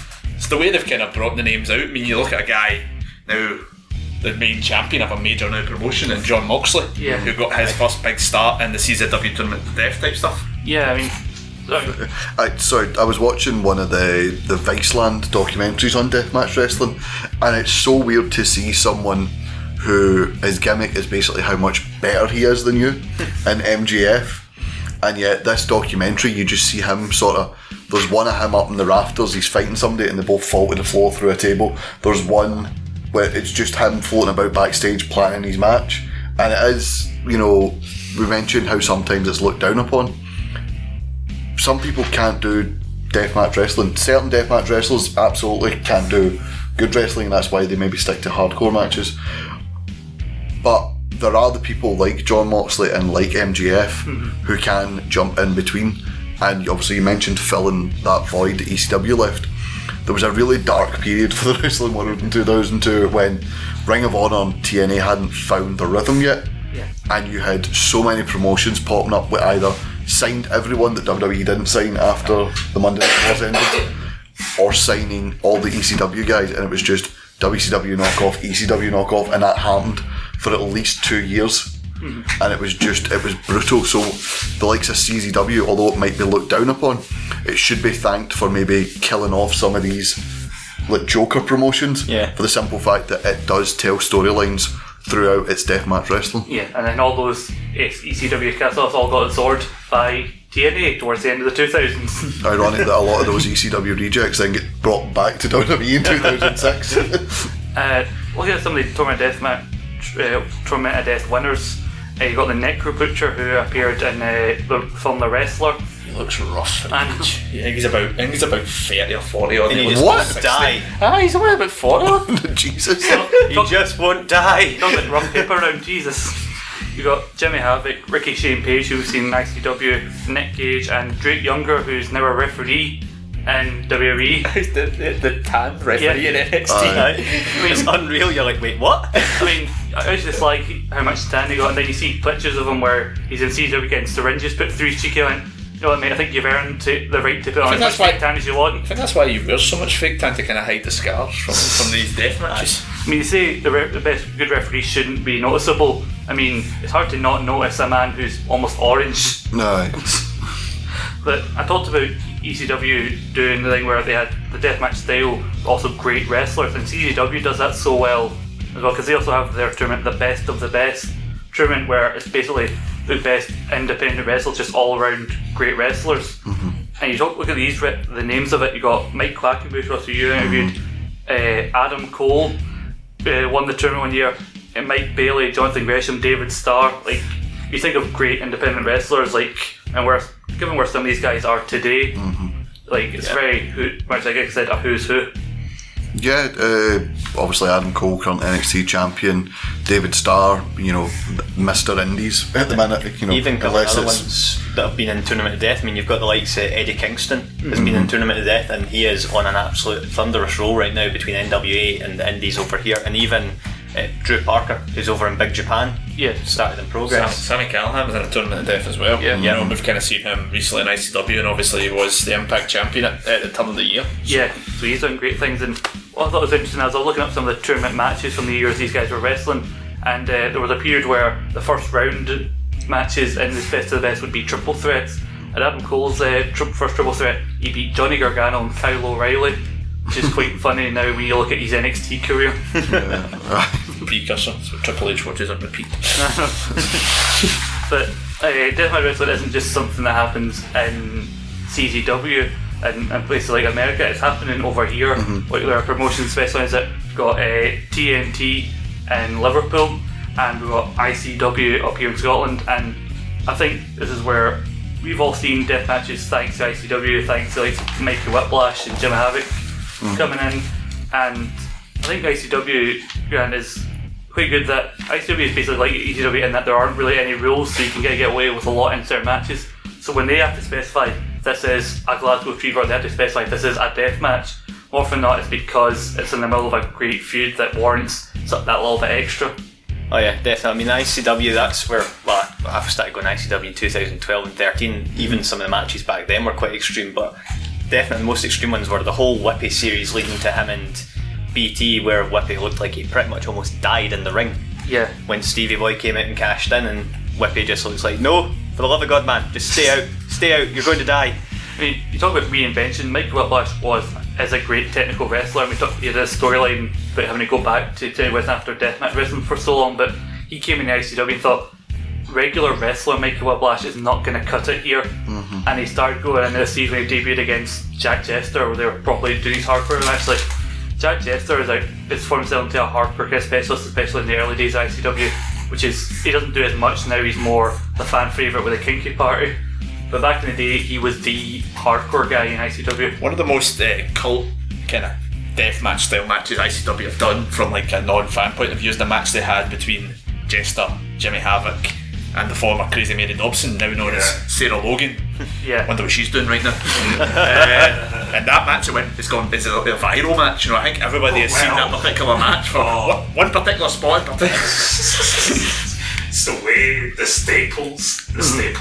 it's the way they've kind of brought the names out. I mean, you look at a guy now, the main champion of a major now promotion, and Jon Moxley, yeah, who got his first big start in the CZW Tournament to Death type stuff. Yeah, I mean, sorry, I was watching one of the Viceland documentaries on deathmatch wrestling, and it's so weird to see someone who his gimmick is basically how much better he is than you in MJF, and yet this documentary you just see him sort of, there's one of him up in the rafters, he's fighting somebody and they both fall to the floor through a table, there's one where it's just him floating about backstage planning his match, and it is, you know, we mentioned how sometimes it's looked down upon. Some people can't do deathmatch wrestling, certain deathmatch wrestlers absolutely can't do good wrestling, and that's why they maybe stick to hardcore matches. But there are the people like Jon Moxley and like MJF who can jump in between, and obviously you mentioned filling that void that ECW left. There was a really dark period for the wrestling world in 2002 when Ring of Honor and TNA hadn't found their rhythm yet, and you had so many promotions popping up with either signed everyone that WWE didn't sign after the Monday Night Wars ended, or signing all the ECW guys, and it was just WCW knockoff, ECW knockoff, and that happened for at least 2 years, and it was brutal. So the likes of CZW, although it might be looked down upon, it should be thanked for maybe killing off some of these like Joker promotions, for the simple fact that it does tell storylines throughout its deathmatch wrestling. Yeah, and then all those ECW cast-offs all got absorbed by TNA towards the end of the 2000s. Ironic that a lot of those ECW rejects then get brought back to WWE in 2006. Look at some of the Tournament of Death winners. You got the Necro Butcher, who appeared in the film The Wrestler. He looks rough. And he's about 30 or 40 on the What? Die. Ah, he's only about 40. Jesus. He just won't die. Nothing rough paper around Jesus. You got Jimmy Havoc, Ricky Shane Page, who's seen ICW, Nick Gage, and Drake Younger, who's now a referee in WWE. the tan referee in NXT. I mean, it's unreal. You're like, wait, what? I mean, I was just like, how much tan he got, and then you see pictures of him where he's in CZW getting syringes put through his cheeky, and you know what I mean? I think you've earned the right to put on as much fake tan as you want. I think that's why you wear so much fake tan, to kind of hide the scars from these death matches. I mean, you say the best good referee shouldn't be noticeable. I mean, it's hard to not notice a man who's almost orange. No. But I talked about ECW doing the thing where they had the deathmatch style, also great wrestlers, and CZW does that so well as well, because they also have their tournament, the best of the best tournament, where it's basically the best independent wrestlers, just all around great wrestlers. And you look at these, the names of it. You got Mike Quackenbush, who you interviewed, Adam Cole won the tournament 1 year, and Mike Bailey, Jonathan Gresham, David Starr. Like, you think of great independent wrestlers, like, and given where some of these guys are today, like, it's very much like I said, a who's who. Yeah, obviously Adam Cole, current NXT champion, David Starr, you know, Mr. Indies at the minute. You know, even the other ones that have been in Tournament of Death. I mean, you've got the likes of Eddie Kingston, who's been in Tournament of Death, and he is on an absolute thunderous roll right now between NWA and the Indies over here, and even Drew Parker, who's over in Big Japan, started in Progress. Sammy Callahan was in a Tournament of Death as well. You know, we've kind of seen him recently in ICW, and obviously he was the Impact champion at the turn of the year. Yeah, so he's doing great things. And what I thought was interesting, I was looking up some of the tournament matches from the years these guys were wrestling, and there was a period where the first round matches in this best of the best would be triple threats. And Adam Cole's first triple threat, he beat Johnny Gargano and Kyle O'Reilly, which is quite funny now when you look at his NXT career. Precursor, so Triple H watches on repeat. But deathmatch wrestling isn't just something that happens in CZW and places like America. It's happening over here. Like, there are promotions specialised that got TNT in Liverpool, and we've got ICW up here in Scotland. And I think this is where we've all seen death matches thanks to ICW, thanks to like Mikey Whiplash and Jim Havoc coming in. And I think ICW is quite good, that ICW is basically like ECW in that there aren't really any rules, so you can get away with a lot in certain matches. So when they have to specify this is a Glasgow Fever, they have to specify this is a death match, more often than not it's because it's in the middle of a great feud that warrants that little bit extra. Oh yeah, definitely. I mean, ICW, that's where, well, I started going ICW in 2012 and 13. Even some of the matches back then were quite extreme, but definitely most extreme ones were the whole Whippy series leading to him and BT, where Whippy looked like he pretty much almost died in the ring. Yeah. When Stevie Boy came out and cashed in, and Whippy just looks like, no, for the love of God, man, just stay out, stay out, you're going to die. I mean, you talk about reinvention. Mike Whiplash is a great technical wrestler, and we talked about the storyline about having to go back to Tony West after deathmatch wrestling for so long, but he came in the ICW and thought, regular wrestler Mikey Whiplash is not going to cut it here, and he started going into the season when he debuted against Jack Jester, where they were probably doing his hardcore, and actually Jack Jester is formed himself into a hardcore specialist, especially in the early days of ICW, which is, he doesn't do as much now, he's more the fan favourite with the Kinky Party, but back in the day he was the hardcore guy in ICW. One of the most cult kind of deathmatch style matches ICW have done from like a non-fan point of view is the match they had between Jester, Jimmy Havoc, and the former Crazy Mary Dobson, now known as Sarah Logan. Yeah. Wonder what she's doing right now. And that match, it's a viral match. You know, I think everybody has seen that particular match for one particular spot. It's the way the staples to the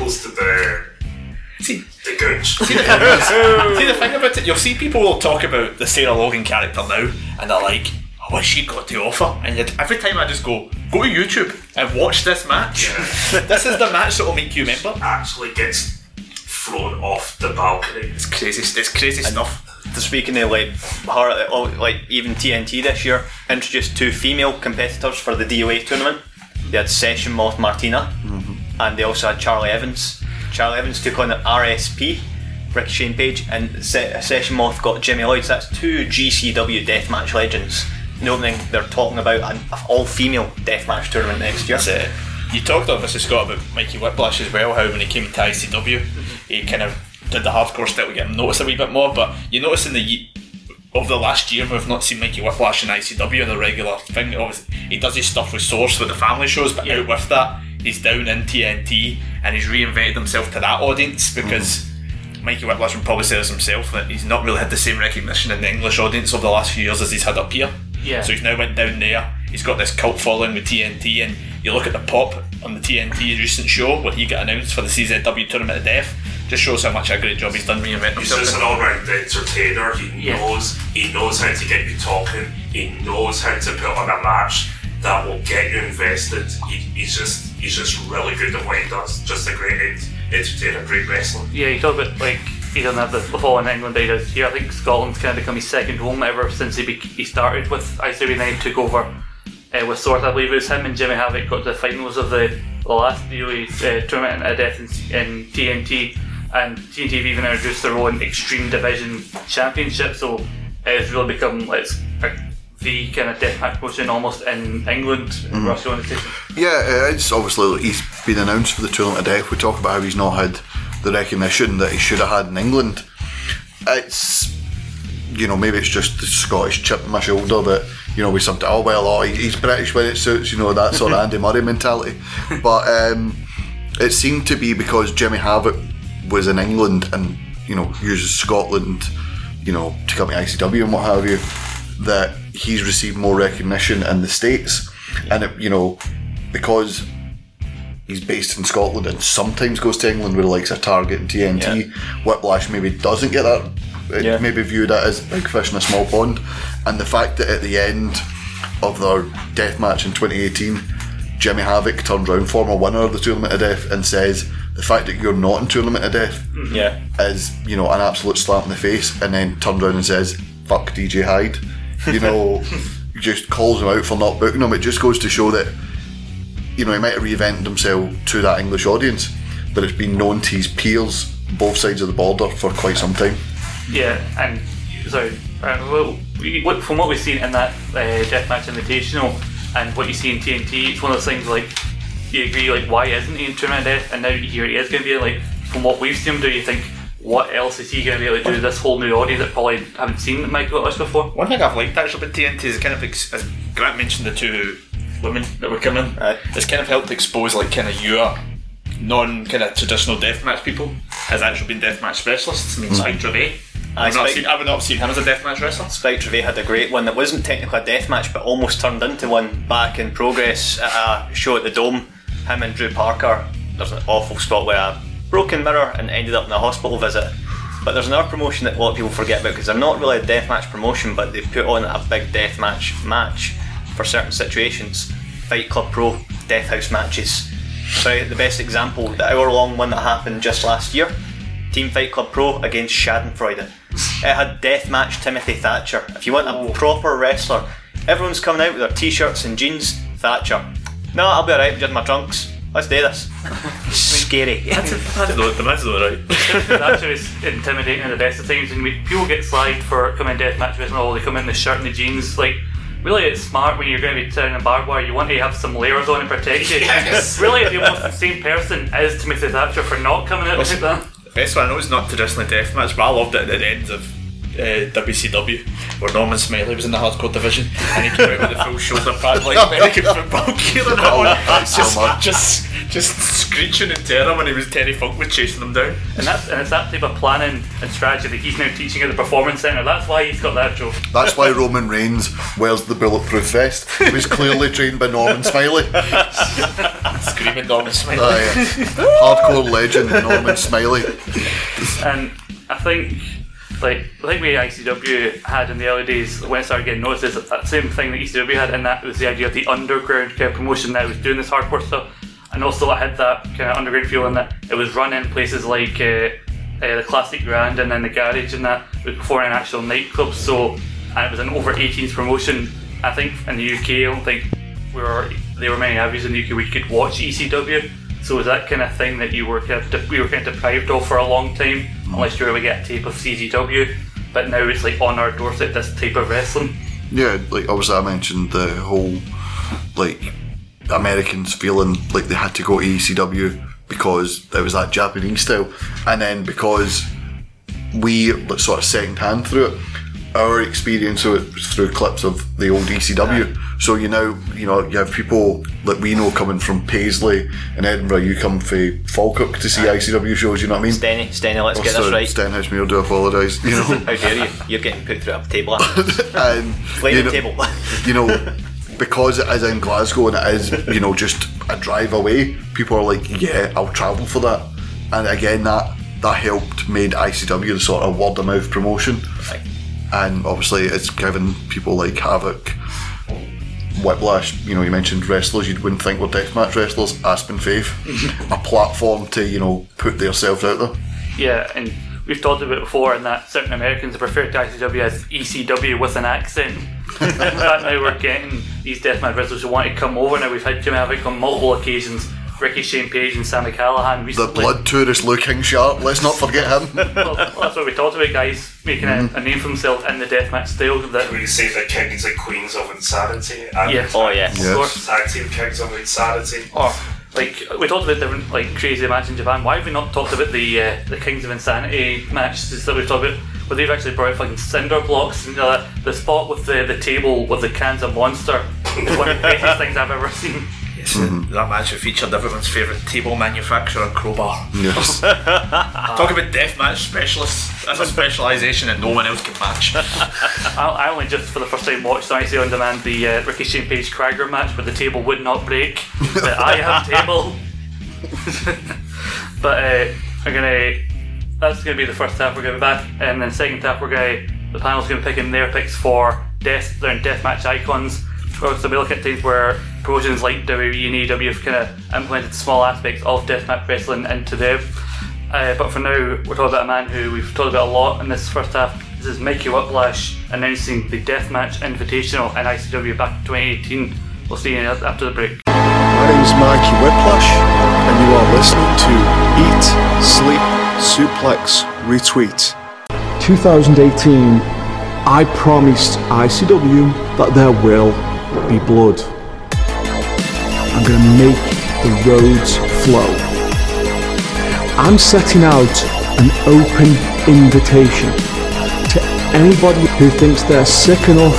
gooch. See the thing about it. You'll see people will talk about the Sarah Logan character now, and they're like, what she got to offer, and every time I just go to YouTube and watch this match. Yeah. This is the match that will make you remember. Actually gets thrown off the balcony. It's crazy stuff. Speaking of like even TNT this year introduced two female competitors for the DOA tournament. They had Session Moth Martina, and they also had Charlie Evans. Charlie Evans took on RSP, Ricochet and Page, and Session Moth got Jimmy Lloyd. So that's two GCW deathmatch legends. In opening, they're talking about an all-female deathmatch tournament next year. You talked obviously, Scott, about Mikey Whiplash as well, how when he came into ICW, he kind of did the hardcore style to get him noticed a wee bit more, but you notice in over the last year we've not seen Mikey Whiplash in ICW on a regular thing. Obviously, he does his stuff with Source with the family shows, but out with that, he's down in TNT, and he's reinvented himself to that audience, because Mikey Whiplash would probably say this himself, that he's not really had the same recognition in the English audience over the last few years as he's had up here. Yeah. So he's now went down there, he's got this cult following with TNT, and you look at the pop on the TNT recent show where he got announced for the CZW Tournament of Death, just shows how much a great job he's done reinventing himself. He's just an all-round entertainer, he knows how to get you talking, he knows how to put on a match that will get you invested, he's just really good at what he does, just a great entertainer, great wrestler. Yeah, you talk about like, he doesn't have the fall in England that he does here. I think Scotland's kind of become his second home ever since he started with ICW and then he took over with Source. I believe it was him and Jimmy Havoc got to the finals of the last tournament of death in TNT, and TNT even introduced their own Extreme Division Championship, so it's really become the kind of deathmatch promotion almost in England, in Russia on the station. Yeah, it's obviously he's been announced for the Tournament of Death. We talk about how he's not had the recognition that he should have had in England. It's, you know, maybe it's just the Scottish chip on my shoulder that, you know, we sometimes, he's British when it suits, you know, that sort of Andy Murray mentality. But it seemed to be because Jimmy Havoc was in England and, you know, uses Scotland, you know, to come to ICW and what have you, that he's received more recognition in the States. And, it, you know, because he's based in Scotland and sometimes goes to England with the likes of Target and TNT. Yeah. Whiplash maybe doesn't get that. It maybe viewed it as big fish in a small pond. And the fact that at the end of their death match in 2018, Jimmy Havoc turns round, former winner of the Tournament of Death, and says, the fact that you're not in Tournament of Death is, you know, an absolute slap in the face, and then turns round and says, fuck DJ Hyde. You know, just calls him out for not booking him. It just goes to show that, you know, he might have reinvented himself to that English audience, but it's been known to his peers, both sides of the border, for quite some time. Yeah, and so from what we've seen in that Deathmatch Invitational and what you see in TNT, it's one of those things like, you agree, like, why isn't he in Tournament Death? And now here he is going to be, like, from what we've seen him do, you think, what else is he going to be able to do to this whole new audience that probably haven't seen Mike Whiplash before? One thing I've liked actually about TNT is kind of, as Grant mentioned, the two women that were coming. It's kind of helped expose like kind of your non kind of traditional deathmatch people has actually been deathmatch specialists. I mean, Spike Trevay. I would not have seen him as a deathmatch wrestler. Spike Trevay had a great one that wasn't technically a deathmatch but almost turned into one back in Progress at a show at the Dome. Him and Drew Parker. There's an awful spot where a broken mirror and ended up in a hospital visit. But there's another promotion that a lot of people forget about, because they're not really a deathmatch promotion, but they've put on a big deathmatch match for certain situations. Fight Club Pro Death House matches. Sorry, the best example, the hour-long one that happened just last year, Team Fight Club Pro against Schadenfreude. It had deathmatch Timothy Thatcher. If you want a proper wrestler, everyone's coming out with their t-shirts and jeans. Thatcher, no, I'll be alright, I'm just in my trunks, let's do this. Scary. That's alright. Thatcher is intimidating at the best of times, and people get slagged for coming deathmatch with, all they come in the shirt and the jeans. Like, really, it's smart when you're going to be turning a barbed wire, you want to have some layers on and protect you. Yes. Really, it's almost the same person as Timothy Thatcher for not coming out with that. The best one, I know it's not traditionally deathmatch, but I loved it at the end of WCW, where Norman Smiley was in the hardcore division and he came out with a full shoulder pad like American football gear and all that. Just screeching in terror when he was Terry Funk was chasing them down. And it's that type of planning and strategy that he's now teaching at the Performance Centre. That's why he's got that job. That's why Roman Reigns wears the bulletproof vest. He was clearly trained by Norman Smiley. Screaming Norman Smiley. Hardcore legend Norman Smiley. And I think, like we ICW had in the early days, when it started getting noticed, that same thing that ECW had, and that was the idea of the underground kind of promotion that was doing this hardcore stuff, and also it had that kind of underground feel in that it was run in places like the Classic Grand and then the Garage, and that was before an actual nightclub, and it was an over 18s promotion. I think in the UK, I don't think there were many avenues in the UK where you could watch ECW. So it was that kind of thing that we were kind of deprived of for a long time, unless you were able to get a tape of CZW. But now it's like on our doorstep, this type of wrestling. Yeah, like obviously I mentioned the whole Americans feeling like they had to go to ECW because it was that Japanese style, and then because we sort of second hand through it, our experience of it was through clips of the old ECW. So you have people that we know coming from Paisley in Edinburgh, you come from Falkirk to see ICW shows, you know what I mean? Stenny, let's get this right. Stenhousemuir, do apologise. You know? How dare you? You're getting put through a table. Table. Because it is in Glasgow and it is, just a drive away, people are like, yeah, I'll travel for that. And again, that helped made ICW the sort of word of mouth promotion. Right. And obviously it's given people like Havoc, Whiplash, you mentioned wrestlers you wouldn't think were deathmatch wrestlers, Aspen Faith, a platform to, put themselves out there. Yeah, and we've talked about it before in that certain Americans are referred to ICW as ECW with an accent. In fact, now we're getting these deathmatch wrestlers who want to come over. Now we've had Jim Havoc on multiple occasions, Ricky Shane Page and Sammy Callahan recently. The blood tourist looking sharp, let's not forget him. Well, that's what we talked about, guys making a name for themselves in the deathmatch style. Can we say that kings and queens of insanity? Yes. Tag team kings of insanity. Or we talked about different crazy matches in Japan. Why have we not talked about the kings of insanity matches that we've talked about? Where they've actually brought out cinder blocks and the spot with the table with the cans of Monster is one of the greatest things I've ever seen. That match featured everyone's favourite table manufacturer, Crowbar. Yes. Talk about deathmatch specialists. That's a specialisation that no one else can match. I only just for the first time watched IC On Demand the Ricky Shane Page Krager match where the table would not break. But I have table. But that's going to be the first half. We're going to be back, and then second half the panel's going to pick in their picks for deathmatch icons. So we look at things where promotions like WWE and AEW have kind of implemented small aspects of deathmatch wrestling into them. But for now, we're talking about a man who we've talked about a lot in this first half. This is Mikey Whiplash announcing the Deathmatch Invitational in ICW back in 2018. We'll see you after the break. My name is Mikey Whiplash, and you are listening to Eat, Sleep, Suplex, Retweet. 2018, I promised ICW that there will be blood. I'm going to make the roads flow. I'm setting out an open invitation to anybody who thinks they're sick enough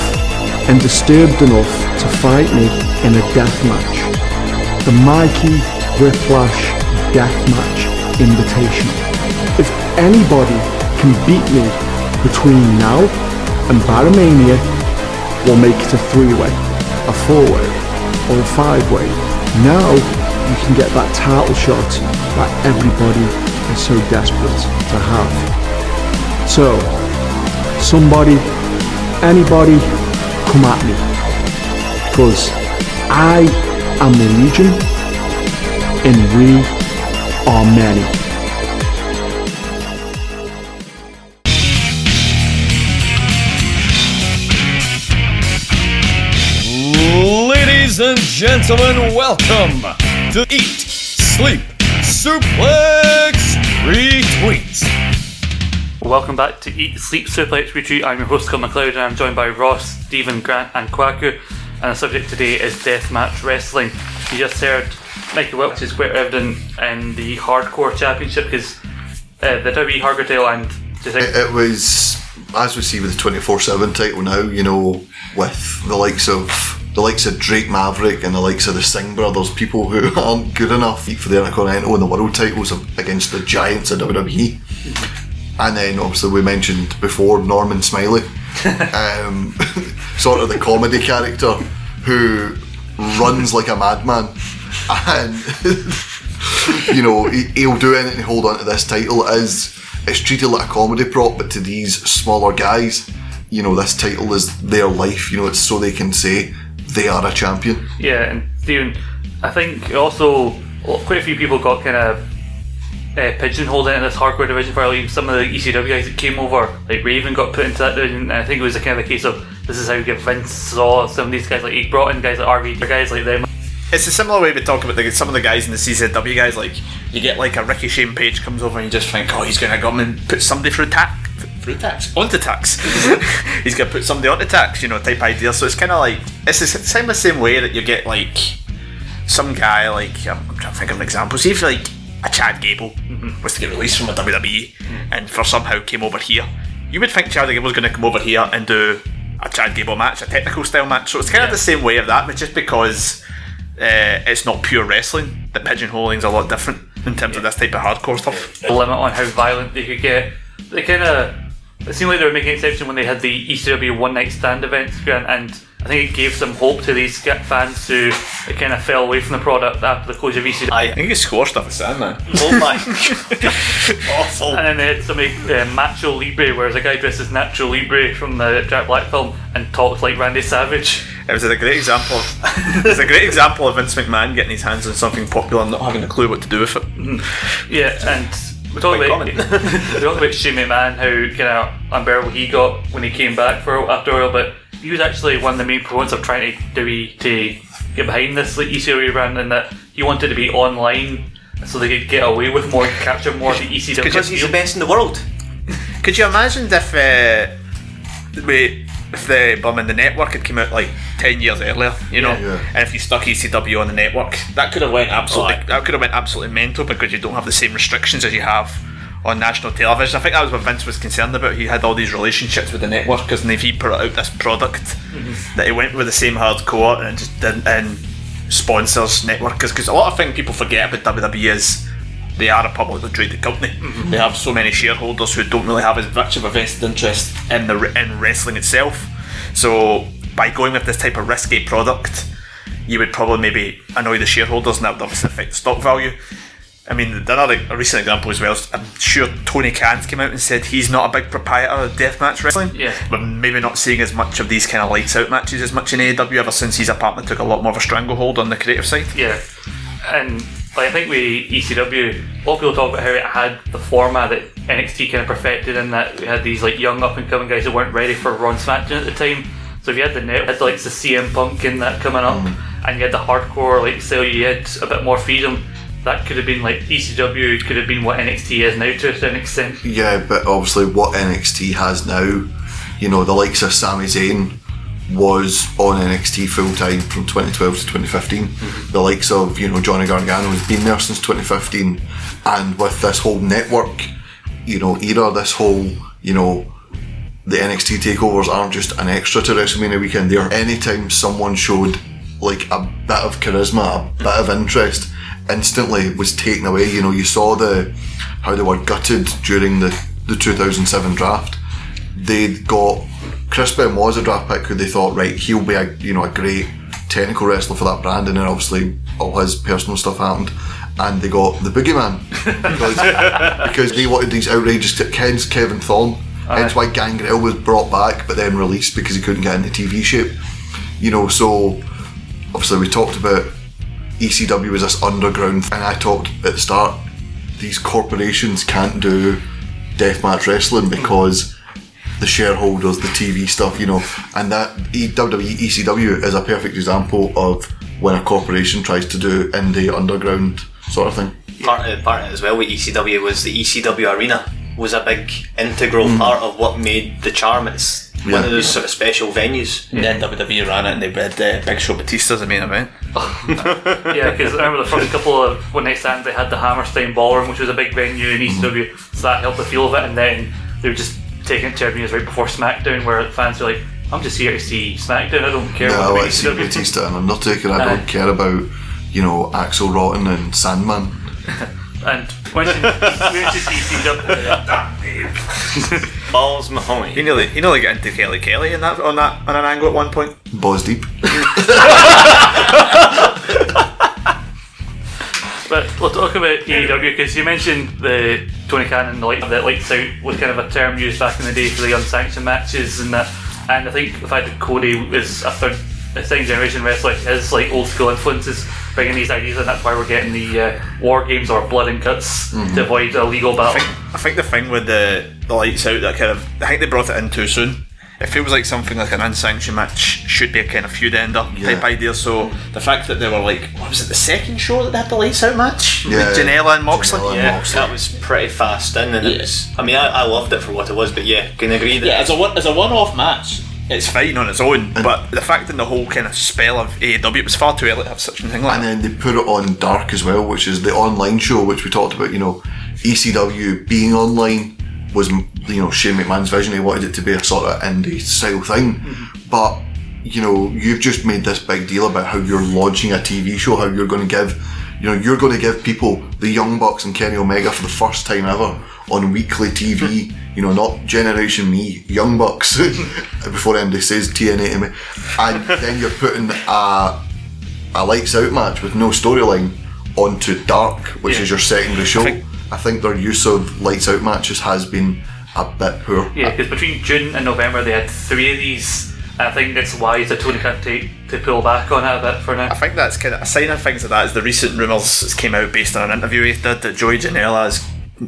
and disturbed enough to fight me in a death match. The Mikey Whiplash Deathmatch Invitational. If anybody can beat me between now and Baromania, we'll make it a three-way, a four-way, or a five-way. Now you can get that title shot that everybody is so desperate to have. So, somebody, anybody, come at me, because I am the legion and we are many. Ladies and gentlemen, welcome to Eat, Sleep, Suplex, Retweet. Welcome back to Eat, Sleep, Suplex, Retweet. I'm your host, Colin McLeod, and I'm joined by Ross, Stephen, Grant, and Kwaku. And the subject today is deathmatch wrestling. You just heard Michael Wilkes is quite evident in the Hardcore Championship, because the WWE Hardcore title and... It was, as we see with the 24/7 title now, you know, with the likes of Drake Maverick and the likes of the Singh Brothers, people who aren't good enough for the Intercontinental and the World titles against the giants of WWE. And then obviously we mentioned before Norman Smiley, sort of the comedy character who runs like a madman, and you know, he'll do anything to hold on to this title. It's treated like a comedy prop, but to these smaller guys, you know, this title is their life. You know, it's so they can say they are a champion. Yeah, and Stephen, I think also quite a few people got kind of pigeonholed into this hardcore division for like, some of the ECW guys that came over, like Raven got put into that division, and I think it was a kind of a case of this is how you get Vince saw some of these guys. Like he brought in guys like RVD, guys like them. It's a similar way we talk about some of the guys in the CZW guys, like you get like a Ricky Shane Page comes over and you just think, oh, he's going to come and put somebody onto tax. He's going to put somebody onto tax, you know, type idea. So it's kind of like, it's the same way that you get like some guy like, I'm trying to think of an example, see if like a Chad Gable was to get released from a WWE and for somehow came over here, you would think Chad Gable was going to come over here and do a Chad Gable match, a technical style match. So it's kind of the same way of that, but just because it's not pure wrestling, the pigeonholing's a lot different in terms of this type of hardcore stuff. The limit on how violent they could get. They kind of... It seemed like they were making an exception when they had the ECW One Night Stand event, and I think it gave some hope to these fans who kind of fell away from the product after the closure of ECW. I think you score stuff at Sand now. Oh my awful. And then they had somebody, Macho Libre, where a guy dressed as Nacho Libre from the Jack Black film and talked like Randy Savage. It was a great example of Vince McMahon getting his hands on something popular and not having a clue what to do with it. Yeah, and we talked about Shane McMahon, how kind of unbearable he got when he came back after Royal, but he was actually one of the main proponents of trying to get behind this like ECW brand, and that he wanted to be online so they could get away with more, capture more of the ECW. Because he's the best in the world. Could you imagine if the Bum and the Network had come out like 10 years earlier, you know, and if you stuck ECW on the network, that could have went absolutely mental, because you don't have the same restrictions as you have on national television. I think that was what Vince was concerned about. He had all these relationships with the networkers, and if he put out this product that he went with the same hardcore and just didn't, and sponsors, networkers, because a lot of things people forget about WWE is they are a publicly traded company. They have so many shareholders who don't really have as much of a vested interest in wrestling itself. So by going with this type of risky product, you would probably maybe annoy the shareholders, and that would obviously affect the stock value. I mean, another recent example as well is, I'm sure Tony Khan came out and said he's not a big proprietor of deathmatch wrestling. Yeah. But maybe not seeing as much of these kind of lights out matches as much in AEW ever since his apartment took a lot more of a stranglehold on the creative side. Yeah. And I think with ECW, a lot of people talk about how it had the format that NXT kind of perfected, in that we had these like young up and coming guys that weren't ready for Raw and SmackDown at the time. So if you had the net, had like the CM Punk in that coming up, and you had the hardcore like sale, you had a bit more freedom. That could have been like ECW could have been what NXT is now to an extent. Yeah, but obviously what NXT has now, you know, the likes of Sami Zayn was on NXT full time from 2012 to 2015. The likes of, you know, Johnny Gargano has been there since 2015, and with this whole network, you know, era, this whole, you know, the NXT takeovers aren't just an extra to WrestleMania weekend. There, anytime someone showed like a bit of charisma, a bit of interest, instantly was taken away. You know, you saw how they were gutted during the 2007 draft. They got Chris Benoit was a draft pick who they thought, right, he'll be a great technical wrestler for that brand, and then obviously all his personal stuff happened, and they got the Boogeyman because they wanted these outrageous kids, Kevin Thorne. Hence why Gangrel was brought back but then released because he couldn't get into TV shape. You know, so obviously we talked about ECW as this underground thing. And I talked at the start, these corporations can't do deathmatch wrestling because the shareholders, the TV stuff, you know, and that WWE ECW is a perfect example of when a corporation tries to do indie underground sort of thing. Part of it as well with ECW was the ECW arena was a big integral part of what made the charm. It's one of those sort of special venues. Then WWE ran it and they had Big Show Batista as a main event. Yeah, because I remember the first couple of One Night Stands they had the Hammerstein Ballroom, which was a big venue in ECW, so that helped the feel of it. And then they were just taking it to arenas right before SmackDown where the fans were like, I'm just here to see SmackDown, I don't care about ECW. Batista and Undertaker, I don't care about, you know, Axel Rotten and Sandman. And when did ECW? Balls Mahoney. He nearly got into Kelly Kelly in that on an angle at one point. Balls deep. But we'll talk about ECW because you mentioned the Tony Khan and the light. That lights out was kind of a term used back in the day for the unsanctioned matches and that. And I think the fact that Cody is a second generation wrestler is like old school influences bringing these ideas, and that's why we're getting the war games or blood and cuts to avoid a legal battle. I think the thing with the lights out, that kind of, I think they brought it in too soon. It feels like something like an unsanctioned match should be a kind of feud ender type idea. So the fact that they were like, what was it, the second show that they had the lights out match with Janela and Moxley? Moxley. That was pretty fast in, and I mean, I loved it for what it was, but can agree that as a one-off match. It's fine on its own, but the fact in the whole kind of spell of AEW, it was far too early to have such a thing like that. And then they put it on Dark as well, which is the online show, which we talked about, you know, ECW being online was, you know, Shane McMahon's vision. He wanted it to be a sort of indie style thing, but, you know, you've just made this big deal about how you're launching a TV show, how you're going to give, you know, you're going to give people the Young Bucks and Kenny Omega for the first time ever on weekly TV, you know, not Generation Me, Young Bucks, before Andy says TNA to me, and then you're putting a lights out match with no storyline onto Dark, which is your secondary show. I think their use of lights out matches has been a bit poor. Yeah, because between June and November they had three of these, and I think that's wise that Tony can't take to pull back on it a bit for now. I think that's kind of a sign of things like that is the recent rumours that came out based on an interview he did that Joey Janela is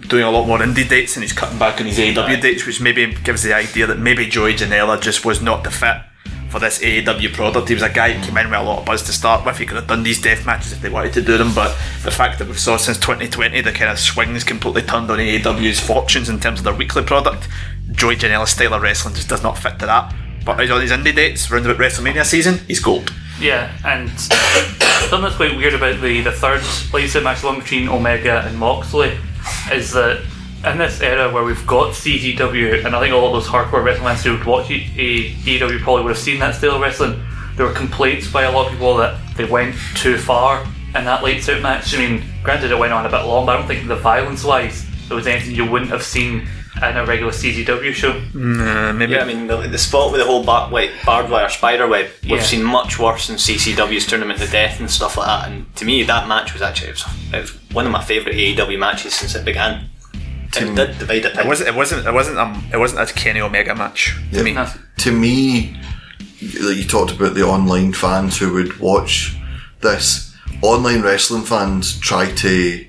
doing a lot more indie dates and he's cutting back on his AEW dates, which maybe gives the idea that maybe Joey Janela just was not the fit for this AEW product. He was a guy who came in with a lot of buzz to start with. He could have done these death matches if they wanted to do them, but the fact that we've saw since 2020 the kind of swings completely turned on AEW's fortunes in terms of their weekly product, Joey Janela's style of wrestling just does not fit to that. But he's on his indie dates round about WrestleMania season, he's gold. Yeah, and something that's quite weird about the third place in match along between Omega and Moxley is that in this era where we've got CZW, and I think all of those hardcore wrestling fans who would watch AEW probably would have seen that style of wrestling, there were complaints by a lot of people that they went too far in that lights out match. I mean, granted it went on a bit long, but I don't think the violence wise there was anything you wouldn't have seen in a regular CZW show. Maybe. Yeah, I mean the spot with the whole barbed wire spider web, we've seen much worse in CCW's Tournament to Death and stuff like that, and to me that match was actually it was one of my favourite AEW matches since it began. It did divide opinions. It wasn't a Kenny Omega match. Yeah. To me, you talked about the online fans who would watch this. Online wrestling fans try to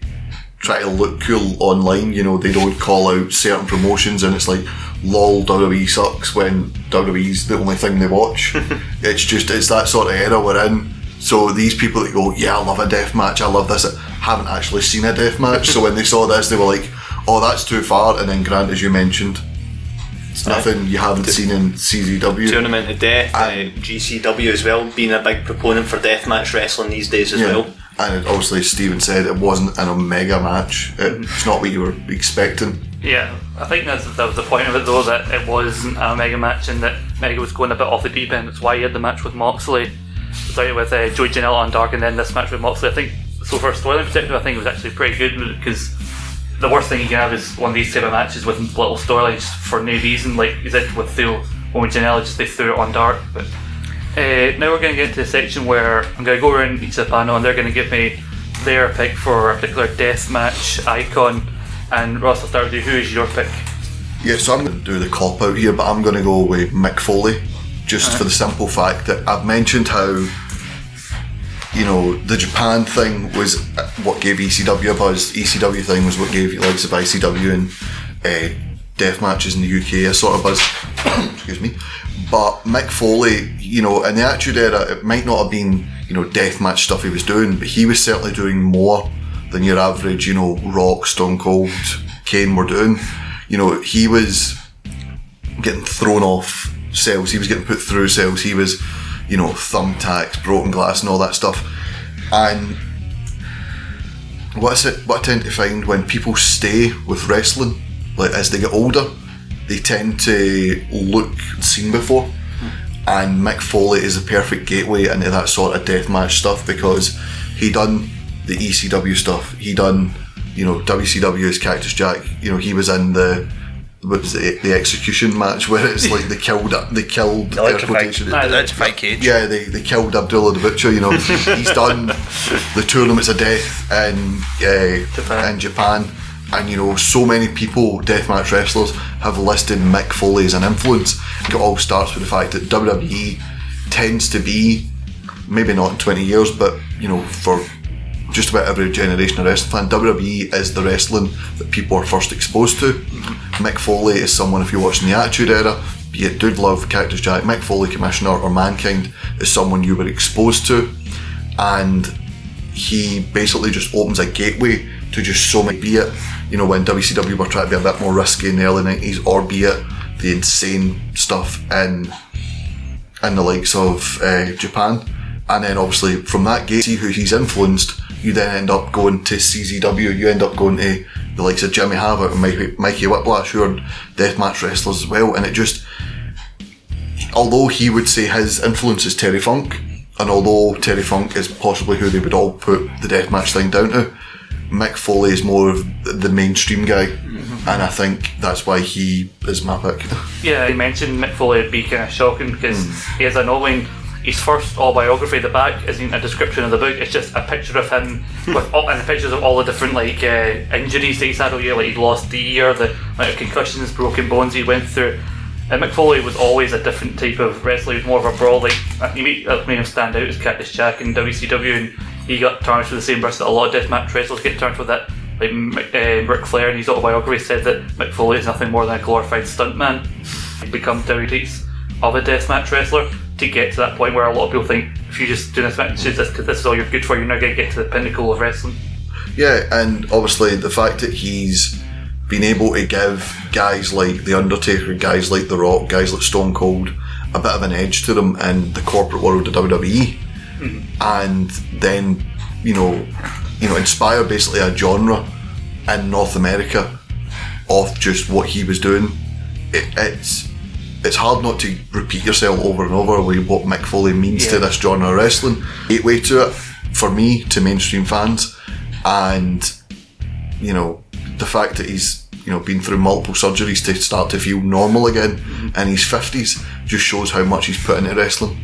look cool online, you know, they don't call out certain promotions and it's like, lol, WWE sucks when WWE's the only thing they watch. It's that sort of era we're in. So these people that go, yeah, I love a death match, I love this, haven't actually seen a death match. So when they saw this, they were like, oh, that's too far. And then Grant, as you mentioned, it's nothing you haven't seen in CZW. Tournament of Death, and GCW as well, being a big proponent for deathmatch wrestling these days as well. And obviously Stephen said it wasn't an Omega match, it's not what you were expecting. Yeah, I think that was the point of it though, that it wasn't an Omega match and that Omega was going a bit off the deep end. That's why he had the match with Moxley, started with Joey Janela on Dark and then this match with Moxley. I think, so for a storyline perspective, I think it was actually pretty good, because the worst thing you can have is one of these type of matches with little storylines for no reason, like you said with Theo when Janela, just they threw it on Dark. But now we're going to get into a section where I'm going to go around each of the panel and they're going to give me their pick for a particular deathmatch icon. And Ross, I'll start with you. Who is your pick? Yeah, so I'm going to do the cop-out here, but I'm going to go with Mick Foley, just for the simple fact that I've mentioned how, you know, the Japan thing was what gave ECW a buzz. ECW thing was what gave likes of ICW and death matches in the UK a sort of buzz. Excuse me. But Mick Foley, you know, in the Attitude Era, it might not have been, you know, death match stuff he was doing, but he was certainly doing more than your average, you know, Rock, Stone Cold, Kane were doing. You know, he was getting thrown off cells, he was getting put through cells, he was, you know, thumbtacks, broken glass and all that stuff. And what is it, what I tend to find when people stay with wrestling, like as they get older, they tend to look seen before. And Mick Foley is the perfect gateway into that sort of deathmatch stuff, because he done the ECW stuff, he done, you know, WCW's Cactus Jack, you know, he was in the execution match where it's like they killed electrified cage. Yeah, they killed Abdullah the Butcher, you know. He's done the tournaments of death in Japan, and you know, so many people, deathmatch wrestlers, have listed Mick Foley as an influence. It all starts with the fact that WWE tends to be, maybe not in 20 years, but you know, for just about every generation of wrestling fan, WWE is the wrestling that people are first exposed to. Mick Foley is someone, if you're watching the Attitude Era, be it Dude Love, Cactus Jack, Mick Foley, Commissioner or Mankind, is someone you were exposed to, and he basically just opens a gateway to just so many, be it, you know, when WCW were trying to be a bit more risky in the early 90s, or be it the insane stuff in the likes of Japan. And then obviously from that gate, see who he's influenced, you then end up going to CZW, you end up going to the likes of Jimmy Havoc and Mikey Whiplash, who are deathmatch wrestlers as well. And it just, although he would say his influence is Terry Funk, and although Terry Funk is possibly who they would all put the deathmatch thing down to, Mick Foley is more of the mainstream guy, and I think that's why he is my pick. Yeah, you mentioned Mick Foley would be kind of shocking because he has an all-in. His first autobiography, the back isn't a description of the book, it's just a picture of him with all, and pictures of all the different like injuries that he's had all year, like he'd lost the ear, the like, concussions, broken bones he went through. And Mick Foley was always a different type of wrestler, he was more of a brawler. Like, he made him stand out as Cactus Jack in WCW, and he got tarnished with the same brush that a lot of deathmatch wrestlers get tarnished with that. Like Ric Flair in his autobiography said that Mick Foley is nothing more than a glorified stuntman. He'd become Terry Deets of a deathmatch wrestler. To get to that point where a lot of people think if you just do this match, this is all you're good for, you're not going to get to the pinnacle of wrestling. Yeah, and obviously the fact that he's been able to give guys like The Undertaker, guys like The Rock, guys like Stone Cold a bit of an edge to them in the corporate world of WWE, and then you know inspire basically a genre in North America of just what he was doing. It's hard not to repeat yourself over and over with what Mick Foley means to this genre of wrestling. Gateway to it, for me, to mainstream fans. And, you know, the fact that he's, you know, been through multiple surgeries to start to feel normal again in his 50s just shows how much he's put into wrestling.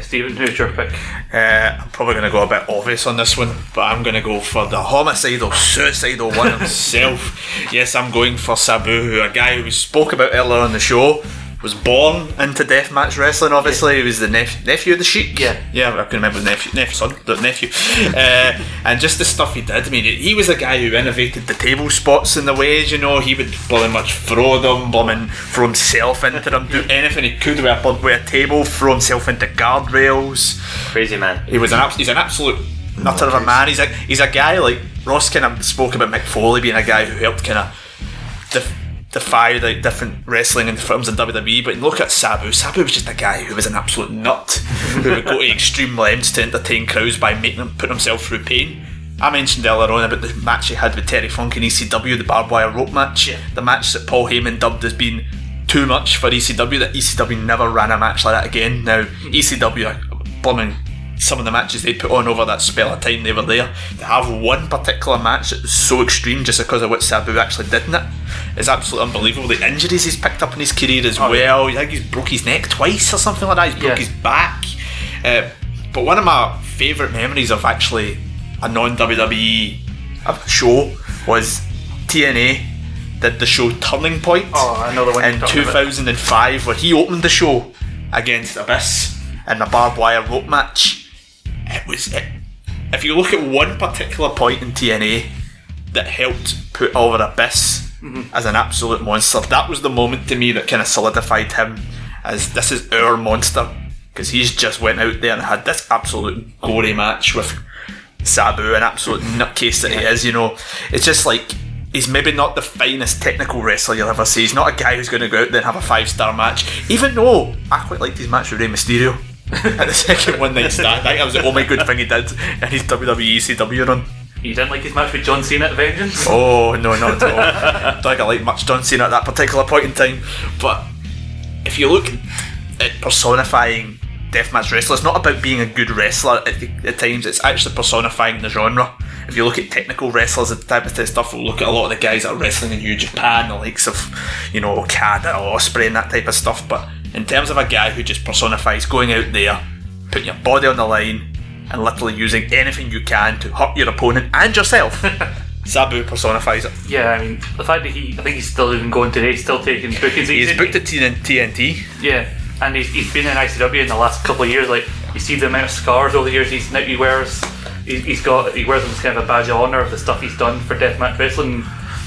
Stephen, who's your pick? I'm probably going to go a bit obvious on this one, but I'm going to go for the suicidal one himself. Yes, I'm going for Sabu, a guy who we spoke about earlier on the show. Was born into deathmatch wrestling, obviously. He was the nephew of the Sheik. Yeah, I can remember nephew. And just the stuff he did. I mean, he was a guy who innovated the table spots in the ways, you know. He would bloody much throw them, throw himself into them, do anything he could with a table, throw himself into guardrails. Crazy man. He's an absolute nutter of a man. He's a guy, like Ross kind of spoke about Mick Foley being a guy who helped kind of defy the different wrestling and films in WWE, but look at Sabu. Sabu was just a guy who was an absolute nut who would go to extreme lengths to entertain crowds by making them put himself through pain. I mentioned earlier on about the match he had with Terry Funk in ECW, the barbed wire rope match, the match that Paul Heyman dubbed as being too much for ECW, that ECW never ran a match like that again. Now, ECW, some of the matches they put on over that spell of time they were there, to have one particular match that was so extreme just because of what Sabu actually did in it, it's absolutely unbelievable. The injuries he's picked up in his career as well. I think he's broke his neck twice or something like that. He's broke his back. But one of my favourite memories of actually a non-WWE show was TNA. did the show Turning Point in 2005, where he opened the show against Abyss in the barbed wire rope match. If you look at one particular point in TNA that helped put over Abyss as an absolute monster, that was the moment to me that kind of solidified him as this is our monster, because he's just went out there and had this absolute gory match with Sabu, an absolute nutcase that he is, you know. It's just like, he's maybe not the finest technical wrestler you'll ever see. He's not a guy who's going to go out there and have a 5-star match, even though I quite liked his match with Rey Mysterio at the second one night stand. I think that was the only good thing he did in his WWE ECW run. You didn't like his match with John Cena at Vengeance? Oh, no, not at all. I don't think I liked much John Cena at that particular point in time. But if you look at personifying deathmatch wrestler, it's not about being a good wrestler at times, it's actually personifying the genre. If you look at technical wrestlers and the type of stuff, we'll look at a lot of the guys that are wrestling in New Japan, the likes of, you know, Okada, Ospreay and that type of stuff. But in terms of a guy who just personifies going out there, putting your body on the line and literally using anything you can to hurt your opponent and yourself, Sabu personifies it. Yeah, I mean, the fact that I think he's still even going today, still taking bookings. He's booked at TNT. Yeah. And he's been in ICW in the last couple of years. Like, you see the amount of scars over the years he wears them as kind of a badge of honour of the stuff he's done for deathmatch wrestling.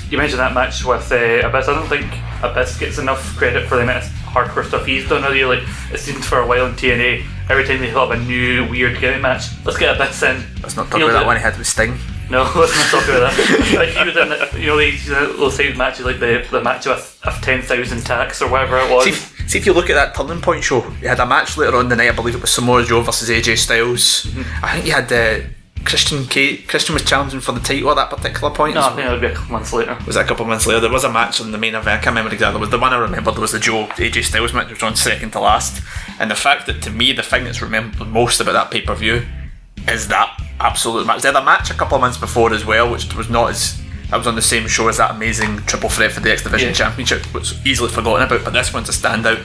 You mentioned that match with Abyss. I don't think Abyss gets enough credit for the amount of hardcore stuff he's done. Like, it seems for a while in TNA, every time they thought of a new weird gimmick match, let's get Abyss in. Let's not talk about that one he had with Sting. No, let's not talk about that. Like, he was in those same matches, like the match of 10,000 tacks or whatever it was. See if you look at that Turning Point show, you had a match later on the night, I believe it was Samoa Joe versus AJ Styles. Mm-hmm. I think you had Christian was challenging for the title at that particular point. No, I think it would be a couple months later. Was it a couple months later? There was a match on the main event, I can't remember exactly. It was the one I remembered. There was the Joe AJ Styles match, which was on second to last. And the fact that, to me, the thing that's remembered most about that pay per view is that absolute match. They had a match a couple of months before as well, which was not as. I was on the same show as that amazing triple threat for the X Division Championship, which was easily forgotten about, but this one's a standout.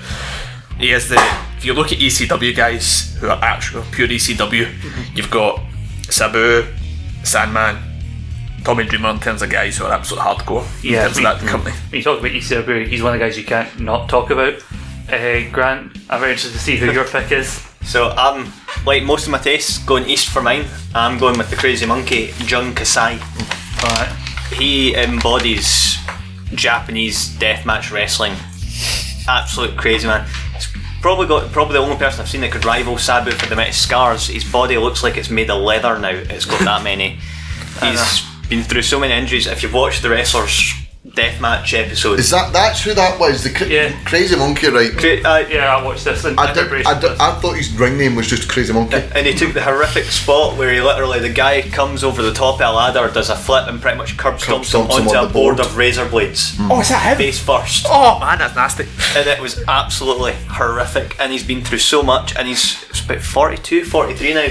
He is if you look at ECW guys who are actual pure ECW, you've got Sabu, Sandman, Tommy Dreamer, in terms of guys who are absolute hardcore in terms of that company. When you talk about ECW, he's one of the guys you can't not talk about. Grant, I'm very interested to see who your pick is. So I'm, like most of my tastes, going east for mine. I'm going with the Crazy Monkey, Jun Kasai. Alright. He embodies Japanese deathmatch wrestling. Absolute crazy man. He's probably the only person I've seen that could rival Sabu for the amount of scars. His body looks like it's made of leather now. It's got that many. He's been through so many injuries. If you've watched the wrestlers' deathmatch episode, is that's who that was? The Crazy Monkey, right? I watched this. I thought his ring name was just Crazy Monkey. And he took the horrific spot where he literally, the guy comes over the top of a ladder, does a flip, and pretty much curb stomps him onto a board of razor blades. Oh, is that him? Face first. Oh man, that's nasty. And it was absolutely horrific. And he's been through so much, and he's about 42, 43 now.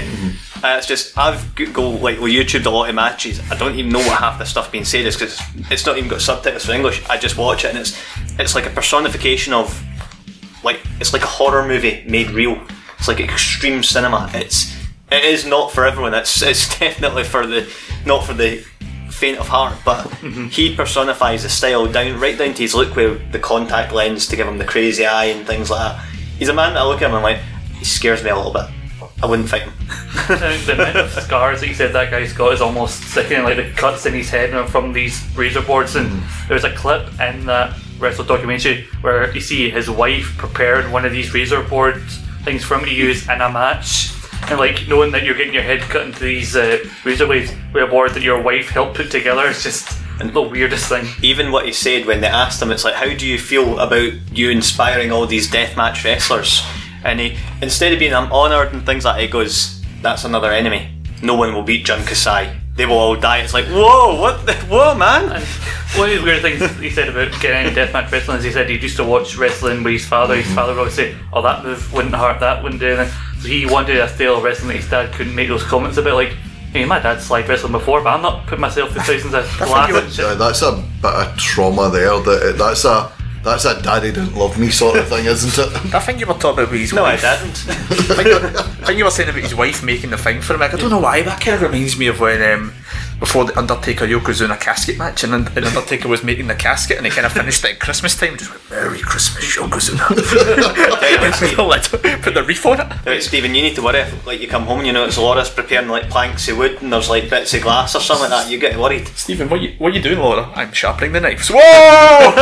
It's just, I've Googled, YouTubed a lot of matches. I don't even know what half the stuff being said is because it's not even got subtitles for English. I just watch it and it's like a personification of, like, it's like a horror movie made real. It's like extreme cinema. It is not for everyone. It's definitely not for the faint of heart. But he personifies the style right down to his look with the contact lens to give him the crazy eye and things like that. He's a man that I look at him and I'm like, he scares me a little bit. I wouldn't fight him. The amount of scars that you said that guy's got is almost sickening, like the cuts in his head from these razor boards. And there was a clip in that wrestler documentary where you see his wife prepared one of these razor board things for him to use in a match, and like knowing that you're getting your head cut into these razor blades with a board that your wife helped put together is just the weirdest thing. Even what he said when they asked him, it's like, how do you feel about you inspiring all these deathmatch wrestlers? And he, instead of being I'm honoured and things like that, he goes, that's another enemy. No one will beat Jun Kasai. They will all die. It's like, whoa, whoa, man. And one of the weird things he said about getting into deathmatch wrestling is he said he used to watch wrestling with his father. His father would always say, oh, that move wouldn't hurt, that wouldn't do anything. So he wanted a style of wrestling that his dad couldn't make those comments about, like, hey, my dad's slide wrestling before, but I'm not putting myself through thousands of laughs. Yeah, that's a bit of trauma there. That's that daddy didn't love me sort of thing, isn't it? I think you were talking about his wife. No, I didn't. I think you were saying about his wife making the thing for him. Like, I don't know why, that kind of reminds me of when before the Undertaker Yoko's doing a casket match, and then Undertaker was making the casket, and he kind of finished it at Christmas time, just went, "Merry Christmas, Yokozuna." Put the reef on it. Right, Stephen, you need to worry if, like, you come home and you know it's Laura's preparing like planks of wood and there's like bits of glass or something like that, you get worried. Stephen, what are you doing, Laura? I'm sharpening the knives. Whoa!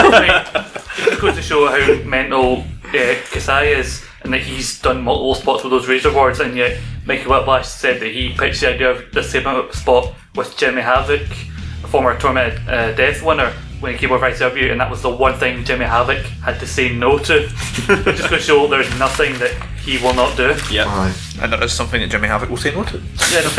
It goes to show how mental Kasai is, and that he's done multiple spots with those razor boards, and yet Mickey Whiplash said that he pitched the idea of the same spot with Jimmy Havoc, a former Tormented Death winner, when he came over ICW, and that was the one thing Jimmy Havoc had to say no to. Just to show there's nothing that he will not do. Yeah, and there is something that Jimmy Havoc will say no to. Yeah, no,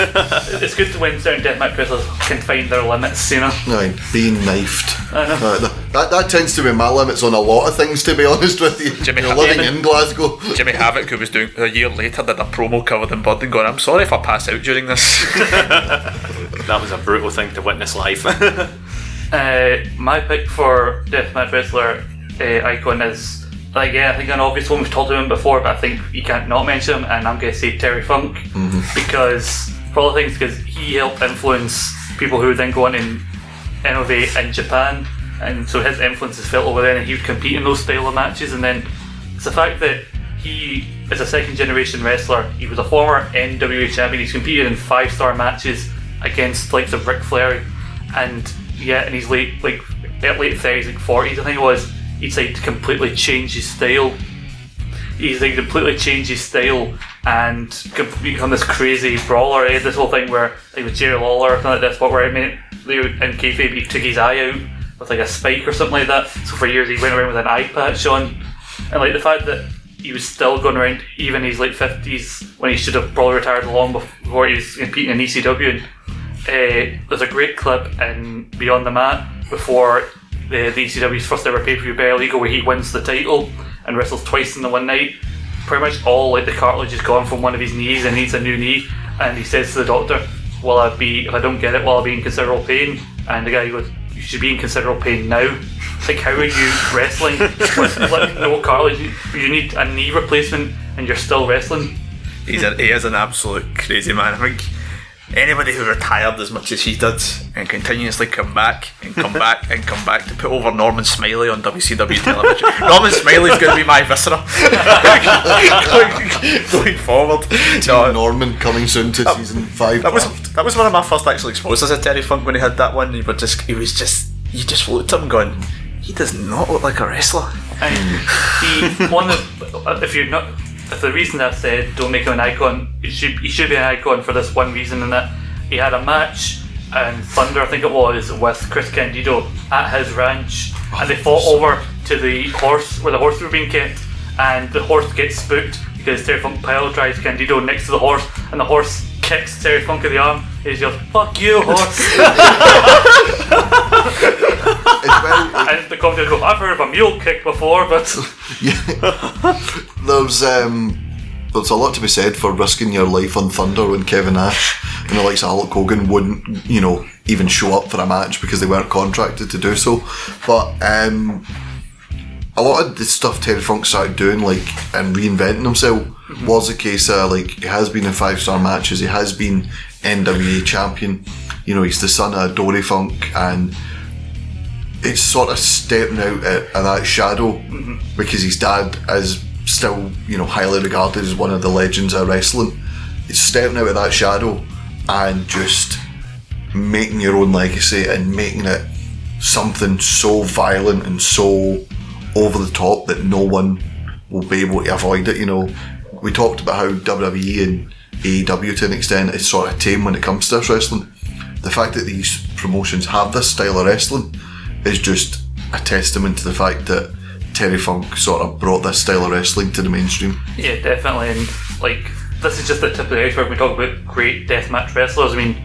it's good when certain deathmatch wrestlers can find their limits, you know. Right, being knifed. I know. Right, that tends to be my limits on a lot of things, to be honest with you. Living in Glasgow. Jimmy Havoc, who was doing a year later, did a promo covered in blood and going, "I'm sorry if I pass out during this." That was a brutal thing to witness live. My pick for deathmatch wrestler icon is, like, yeah, I think an obvious one. We've talked about him before, but I think you can't not mention him, and I'm going to say Terry Funk, because for all the things, because he helped influence people who then go on and innovate in Japan, and so his influence is felt over there, and he would compete in those style of matches. And then it's the fact that he is a second generation wrestler. He was a former NWA champion. He's competed in 5-star matches against likes of Ric Flair, and yeah, in his late 30s, like 40s, I think it was, he decided to completely change his style. He decided to completely change his style and become this crazy brawler. He had this whole thing where, like, with Jerry Lawler or something like that, spot where in kayfabe he took his eye out with like a spike or something like that. So for years he went around with an eye patch on, and like the fact that he was still going around even in his late 50s when he should have probably retired long before he was competing in ECW. There's a great clip in Beyond the Mat before the ECW's first ever pay-per-view Bare Legal, where he wins the title and wrestles twice in the one night. Pretty much all like the cartilage is gone from one of his knees and needs a new knee, and he says to the doctor, if I don't get it, will I be in considerable pain? And the guy goes, "You should be in considerable pain now." Like, how are you wrestling with no cartilage? You need a knee replacement and you're still wrestling. He is an absolute crazy man. I think anybody who retired as much as he did and continuously come back to put over Norman Smiley on WCW television. Norman Smiley's going to be my viscera going forward. No, Norman coming soon to season 5. That was one of my first actual exposures to Terry Funk, when he had that one. You just looked at him going, he does not look like a wrestler. And if the reason I've said don't make him an icon, he should be an icon for this one reason, in that he had a match in Thunder, I think it was, with Chris Candido at his ranch, and they fought over to the horse where the horses were being kept, and the horse gets spooked because Terry Funk pile drives Candido next to the horse, and the horse kicks Terry Funk in the arm, and he goes, "Fuck you, horse." And the commentators go, "I've heard of a mule kick before," but there's a lot to be said for risking your life on Thunder when Kevin Nash and the likes of Hulk Hogan wouldn't, you know, even show up for a match because they weren't contracted to do so. But a lot of the stuff Terry Funk started doing, like, and reinventing himself, was a case of, like, he has been in 5-star matches, he has been NWA champion, you know, he's the son of Dory Funk, and it's sort of stepping out of that shadow, because his dad is still, you know, highly regarded as one of the legends of wrestling. It's stepping out of that shadow and just making your own legacy and making it something so violent and so over the top that no one will be able to avoid it. You know, we talked about how WWE and AEW to an extent is sort of tame when it comes to this wrestling. The fact that these promotions have this style of wrestling is just a testament to the fact that Terry Funk sort of brought this style of wrestling to the mainstream. Yeah, definitely. And like, this is just the tip of the iceberg. We talk about great deathmatch wrestlers. I mean,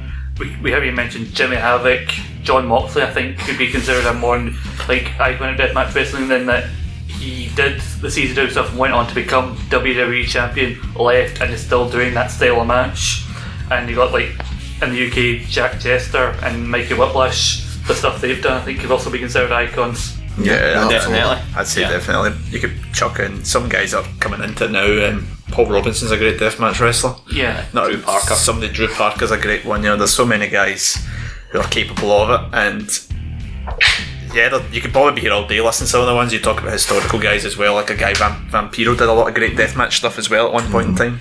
we haven't even mentioned Jimmy Havoc. John Moxley, I think, could be considered a more like icon of deathmatch wrestling, than that he did the CZW stuff and went on to become WWE champion, left, and is still doing that style of match. And you got, like, in the UK, Jack Jester and Mikey Whiplash. The stuff they've done, I think, could also be considered icons. Yeah, definitely. I'd say definitely. You could chuck in some guys that are coming into it now. Paul Robinson's a great deathmatch wrestler. Yeah. Not Drew Parker. Somebody, Drew Parker's a great one. You know, there's so many guys who are capable of it. And yeah, you could probably be here all day listening to some of the ones you talk about, historical guys as well, like a guy Vampiro did a lot of great deathmatch stuff as well at one point in time.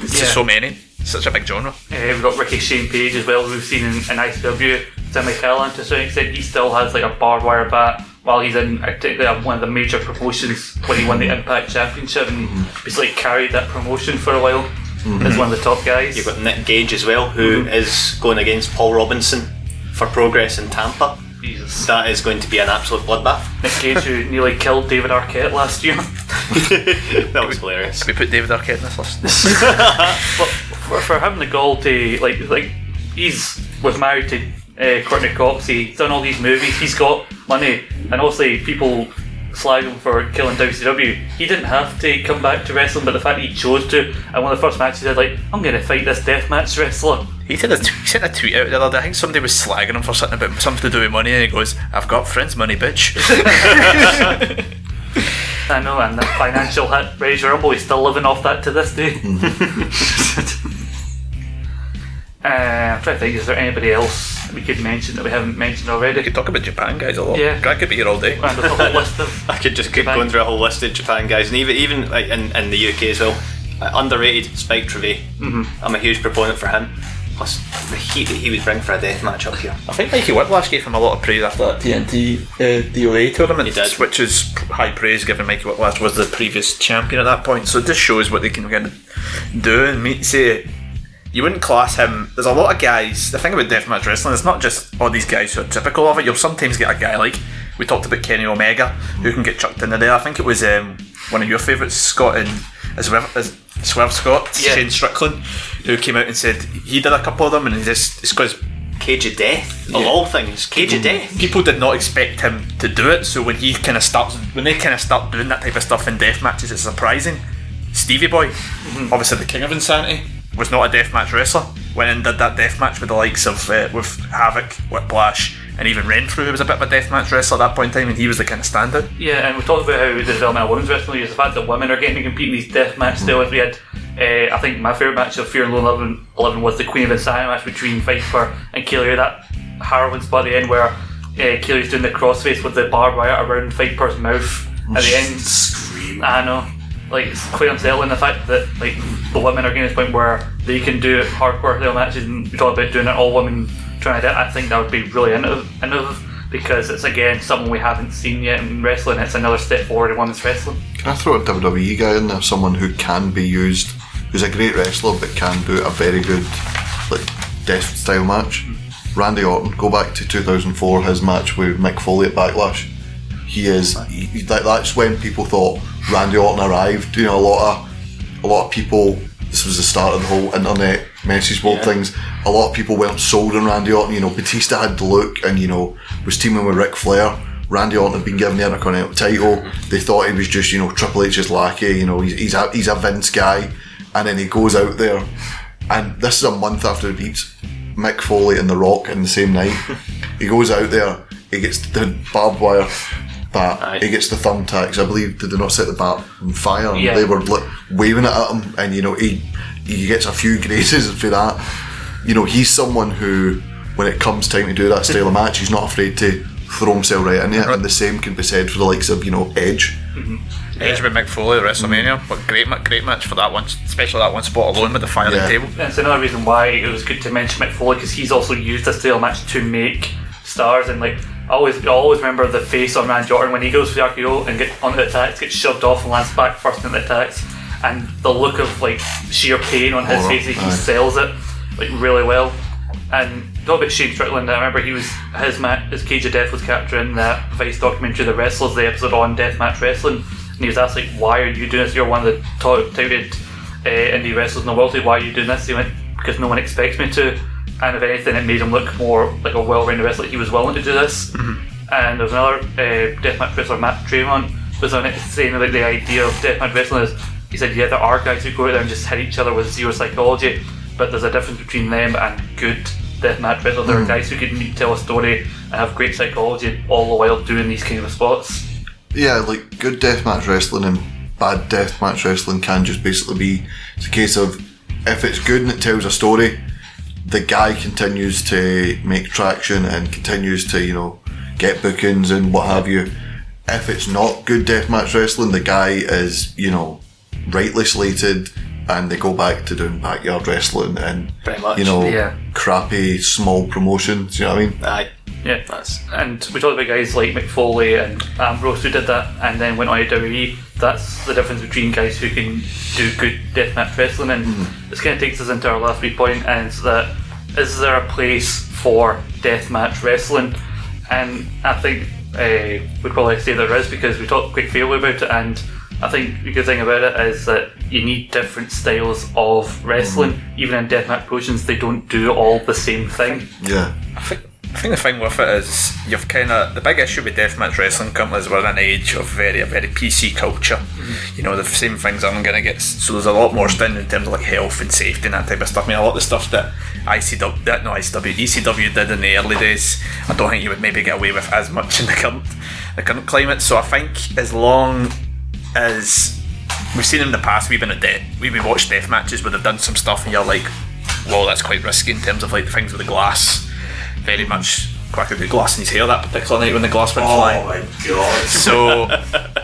There's just so many, such a big genre. We've got Ricky Shane Page as well, we've seen in ICW. Tim McKellen, to a certain extent, he still has like a barbed wire bat while he's in particularly one of the major promotions when he won the Impact Championship, and basically carried that promotion for a while as one of the top guys. You've got Nick Gage as well, who is going against Paul Robinson for Progress in Tampa. Jesus. That is going to be an absolute bloodbath. Nick Gage, who nearly killed David Arquette last year. That was hilarious. Can we put David Arquette in this list? Well, for having the goal to like he's was married to Courtney Cox, he's done all these movies, he's got money, and obviously people slag him for killing WCW. He didn't have to come back to wrestling, but the fact he chose to, and one of the first matches he said, like, I'm going to fight this deathmatch wrestler. He sent a tweet out the other day, I think somebody was slagging him for something about something to do with money, and he goes, I've got friends money, bitch. I know, and the financial hit Razor Rumble, he's still living off that to this day. I'm trying to think, is there anybody else we could mention that we haven't mentioned already? We could talk about Japan guys a lot. Yeah. I could be here all day. And a whole list of I could just keep going through a whole list of Japan guys, and even like in the UK as well. Underrated Spike Trevay. I'm a huge proponent for him. Plus the heat that he would bring for a death match up here. I think Mikey Whiplash gave him a lot of praise after that TNT DOA tournament. He did. Which is high praise given Mikey Whiplash was the previous champion at that point. So it just shows what they can kind of do. And you wouldn't class him. There's a lot of guys. The thing about deathmatch wrestling, it's not just all these guys who are typical of it. You'll sometimes get a guy like we talked about Kenny Omega, who can get chucked into there. I think it was one of your favourites, Scott, and Swerve Scott, Shane Strickland, who came out and said he did a couple of them, and it's because Cage of Death of all things. Cage of Death. People did not expect him to do it, so when they kind of start doing that type of stuff in death matches, it's surprising. Stevie Boy, obviously the King of Insanity, was not a deathmatch wrestler, went and did that deathmatch with the likes of with Havoc, Whiplash, and even Renfrew, who was a bit of a deathmatch wrestler at that point in time, and he was the kind of standout. Yeah, and we talked about how the development of women's wrestling is the fact that women are getting to compete in these deathmatch styles. We had, I think my favourite match of Fear and Loathing 11 was the Queen of Insanity match between Viper and Kelia, that harrowing spot at the end where Kelia's doing the crossface with the barbed wire around Viper's mouth at the end. Scream. I know. Like, it's quite unsettling the fact that like the women are getting to this point where they can do hardcore style matches, and we talk about doing it all women trying to do it. I think that would be really innovative, because it's again something we haven't seen yet in wrestling. It's another step forward in women's wrestling. Can I throw a WWE guy in there? Someone who can be used, who's a great wrestler but can do a very good like death style match. Randy Orton. Go back to 2004, his match with Mick Foley at Backlash. That's when people thought Randy Orton arrived. You know, a lot of people. This was the start of the whole internet message board things. A lot of people weren't sold on Randy Orton. You know, Batista had the look, and you know, was teaming with Ric Flair. Randy Orton had been given the Intercontinental title. They thought he was just, you know, Triple H's lackey. You know, he's a Vince guy, and then he goes out there, and this is a month after he beats Mick Foley and The Rock in the same night. He goes out there. He gets the barbed wire bat. Aye. He gets the thumbtacks. I believe, did they not set the bat on fire? Yeah. They were waving it at him, and you know he gets a few graces for that. You know, he's someone who, when it comes time to do that style of match, he's not afraid to throw himself right in it, and the same can be said for the likes of, you know, Edge. Edge with Mick Foley at WrestleMania. What great match for that one, especially that one spot alone with the firing table. That's another reason why it was good to mention Mick Foley, because he's also used this style of match to make stars, and like I always remember the face on Randy Orton when he goes for the RKO and gets onto the attacks, gets shoved off and lands back first into the attacks, and the look of like sheer pain on his face. He sells it like really well. And talk about Shane Strickland, I remember his Cage of Death was captured in that Vice documentary The Wrestlers, the episode on deathmatch wrestling, and he was asked like, why are you doing this, you're one of the top touted indie wrestlers in the world, why are you doing this? He went, because no one expects me to. And if anything, it made him look more like a well-rounded wrestler. He was willing to do this. And there was another deathmatch wrestler, Matt Tremont, was on it saying about the idea of deathmatch wrestling is, he said, yeah, there are guys who go out there and just hit each other with zero psychology, but there's a difference between them and good deathmatch wrestlers. There are guys who can tell a story and have great psychology all the while doing these kind of spots. Yeah, like good deathmatch wrestling and bad deathmatch wrestling can just basically be, it's a case of if it's good and it tells a story, the guy continues to make traction and continues to, you know, get bookings and what have you. If it's not good deathmatch wrestling, the guy is, you know, rightly slated, and they go back to doing backyard wrestling and, you know, crappy small promotions, you know what I mean? Aye. Yeah, that's, and we talked about guys like McFoley and Ambrose who did that and then went on to WWE. That's the difference between guys who can do good deathmatch wrestling, and this kind of takes us into our last wee point, and it's that, is there a place for deathmatch wrestling? And I think we'd probably say there is, because we talked quite fairly about it, and I think the good thing about it is that you need different styles of wrestling. Even in deathmatch promotions, they don't do all the same thing. Yeah. I think the thing with it is, you've kind of, the big issue with deathmatch wrestling companies, we're in an age of a very PC culture. You know, the same things aren't going to get, so there's a lot more spin in terms of like health and safety and that type of stuff. I mean, a lot of the stuff that ECW did in the early days, I don't think you would maybe get away with as much in the current climate. So I think as long as, we've seen in the past, we've watched death matches where they've done some stuff and you're like, whoa, that's quite risky, in terms of like the things with the glass. Very much quite a good glass in his hair that particular night when the glass went flying. Oh my god. So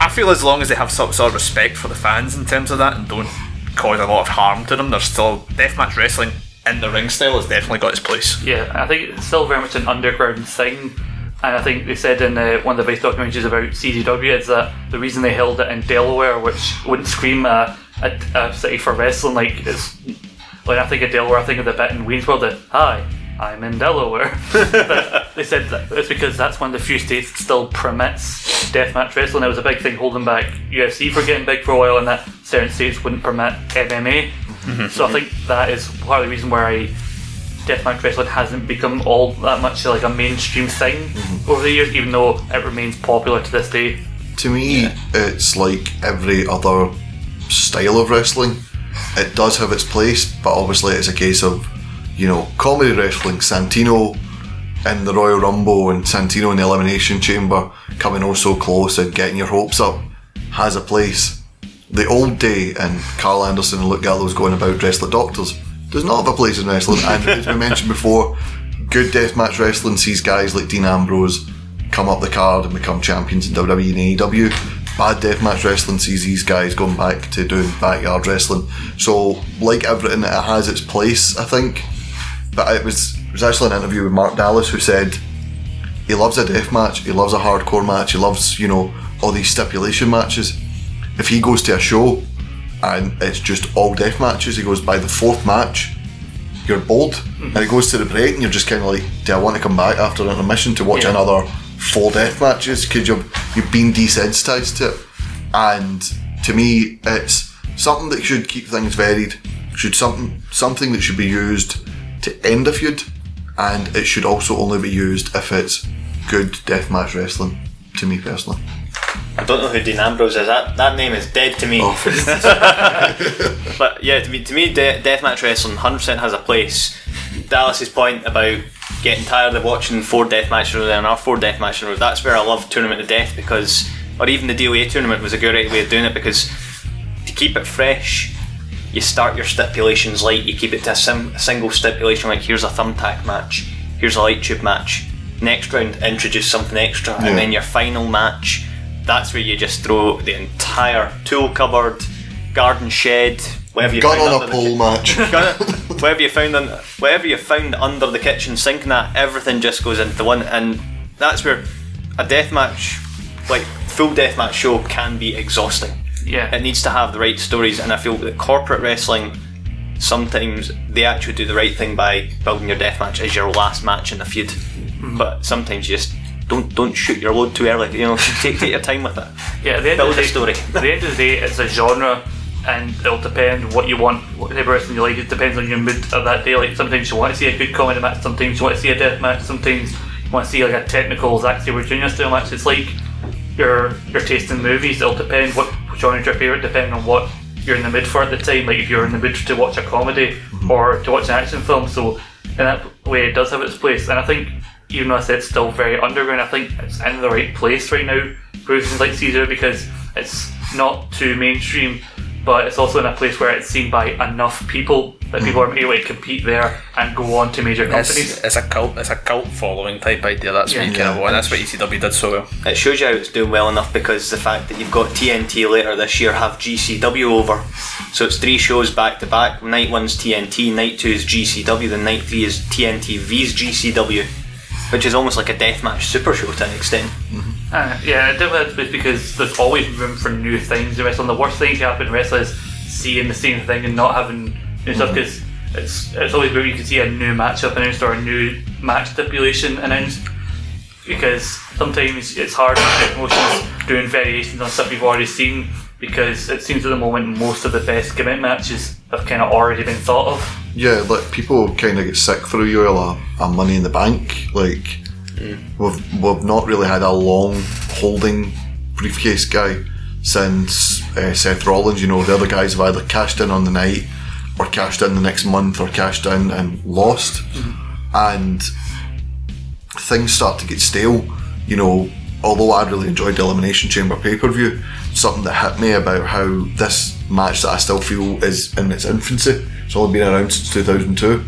I feel as long as they have some sort of respect for the fans in terms of that and don't cause a lot of harm to them, there's still, deathmatch wrestling in the ring style has definitely got its place. Yeah, I think it's still very much an underground thing, and I think they said in one of the Vice documentaries about CZW is that the reason they held it in Delaware, which wouldn't scream a city for wrestling, when I think of Delaware, I think of the bit in Wayne's World that, hi, I'm in Delaware. But they said that it's because that's one of the few states that still permits deathmatch wrestling. It was a big thing holding back UFC for getting big for a while, and that certain states wouldn't permit MMA. So I think that is part of the reason why deathmatch wrestling hasn't become all that much like a mainstream thing over the years, even though it remains popular to this day. To me, it's like every other style of wrestling. It does have its place, but obviously it's a case of, you know, comedy wrestling, Santino in the Royal Rumble and Santino in the Elimination Chamber coming oh so close and getting your hopes up has a place. The old day and Carl Anderson and Luke Gallows going about dressed like doctors does not have a place in wrestling. And as we mentioned before, good deathmatch wrestling sees guys like Dean Ambrose come up the card and become champions in WWE and AEW. Bad deathmatch wrestling sees these guys going back to doing backyard wrestling. So, like everything, it has its place, I think. But it was actually an interview with Mark Dallas who said he loves a death match, he loves a hardcore match, he loves, you know, all these stipulation matches. If he goes to a show and it's just all death matches, he goes, by the fourth match, you're bored. And it goes to the break and you're just kind of like, do I want to come back after an intermission to watch another four death matches? Because you've been desensitized to it. And to me, it's something that should keep things varied, something that should be used to end a feud, and it should also only be used if it's good deathmatch wrestling, to me personally. I don't know who Dean Ambrose is, that name is dead to me. But yeah, to me deathmatch wrestling 100% has a place. Dallas's point about getting tired of watching four deathmatch in a row and our four deathmatch in a row, that's where I love Tournament of Death, because, or even the DOA tournament was a great way of doing it, because to keep it fresh, you start your stipulations light, you keep it to a single stipulation, like here's a thumbtack match, here's a light tube match, next round introduce something extra, and then your final match, that's where you just throw the entire tool cupboard, garden shed, whatever you whatever you found under the kitchen sink, and that everything just goes into one, and that's where a deathmatch, like full deathmatch show, can be exhausting. Yeah. It needs to have the right stories, and I feel that corporate wrestling, sometimes they actually do the right thing by building your deathmatch as your last match in the feud. But sometimes you just don't shoot your load too early, you know, take your time with it. Yeah, build a story. At the end of the day, it's a genre, and it'll depend what you want, whatever wrestling you like, it depends on your mood of that day. Like sometimes you want to see a good comedy match, sometimes you want to see a death match, sometimes you want to see like a technical Zack Sabre Jr. style match. It's like your taste in movies, it'll depend what genre is your favourite, depending on what you're in the mood for at the time. Like if you're in the mood to watch a comedy or to watch an action film, so in that way it does have its place. And I think, even though I said it's still very underground, I think it's in the right place right now, for reasons like Caesar, because it's not too mainstream, but it's also in a place where it's seen by enough people that people are able to compete there and go on to major companies. It's a cult following type idea. That's what you kind of want. That's what ECW did so well. It shows you how it's doing well enough, because the fact that you've got TNT later this year have GCW over, so it's 3 shows back to back. Night 1's TNT, night 2 is GCW, then night 3 is TNT vs GCW, which is almost like a deathmatch super show to an extent. Mm-hmm. Yeah, I don't know, it's because there's always room for new things in wrestling. The worst thing that can happen in wrestling is seeing the same thing and not having new stuff, because it's always where you can see a new matchup announced or a new match stipulation announced, because sometimes it's hard to promotions doing variations on stuff you've already seen, because it seems at the moment most of the best gimmick matches have kind of already been thought of. Yeah, like people kind of get sick for ULR and Money in the Bank, like... Mm. We've not really had a long holding briefcase guy since Seth Rollins. You know, the other guys have either cashed in on the night or cashed in the next month or cashed in and lost, and things start to get stale. You know, although I really enjoyed the Elimination Chamber pay-per-view, something that hit me about how this match that I still feel is in its infancy, it's only been around since 2002,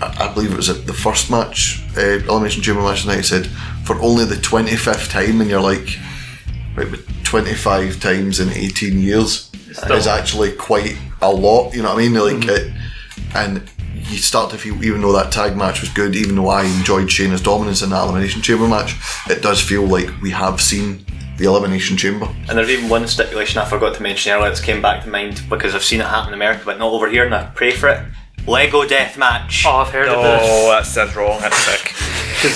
I believe it was the first match, Elimination Chamber match tonight, said for only the 25th time, and you're like, right, 25 times in 18 years is actually quite a lot, you know what I mean? And you start to feel, even though that tag match was good, even though I enjoyed Shayna's dominance in that Elimination Chamber match, it does feel like we have seen the Elimination Chamber. And there's even one stipulation I forgot to mention earlier that's came back to mind, because I've seen it happen in America but not over here, and I pray for it. Lego Deathmatch. Oh, I've heard of this. Oh, that's wrong. That's sick.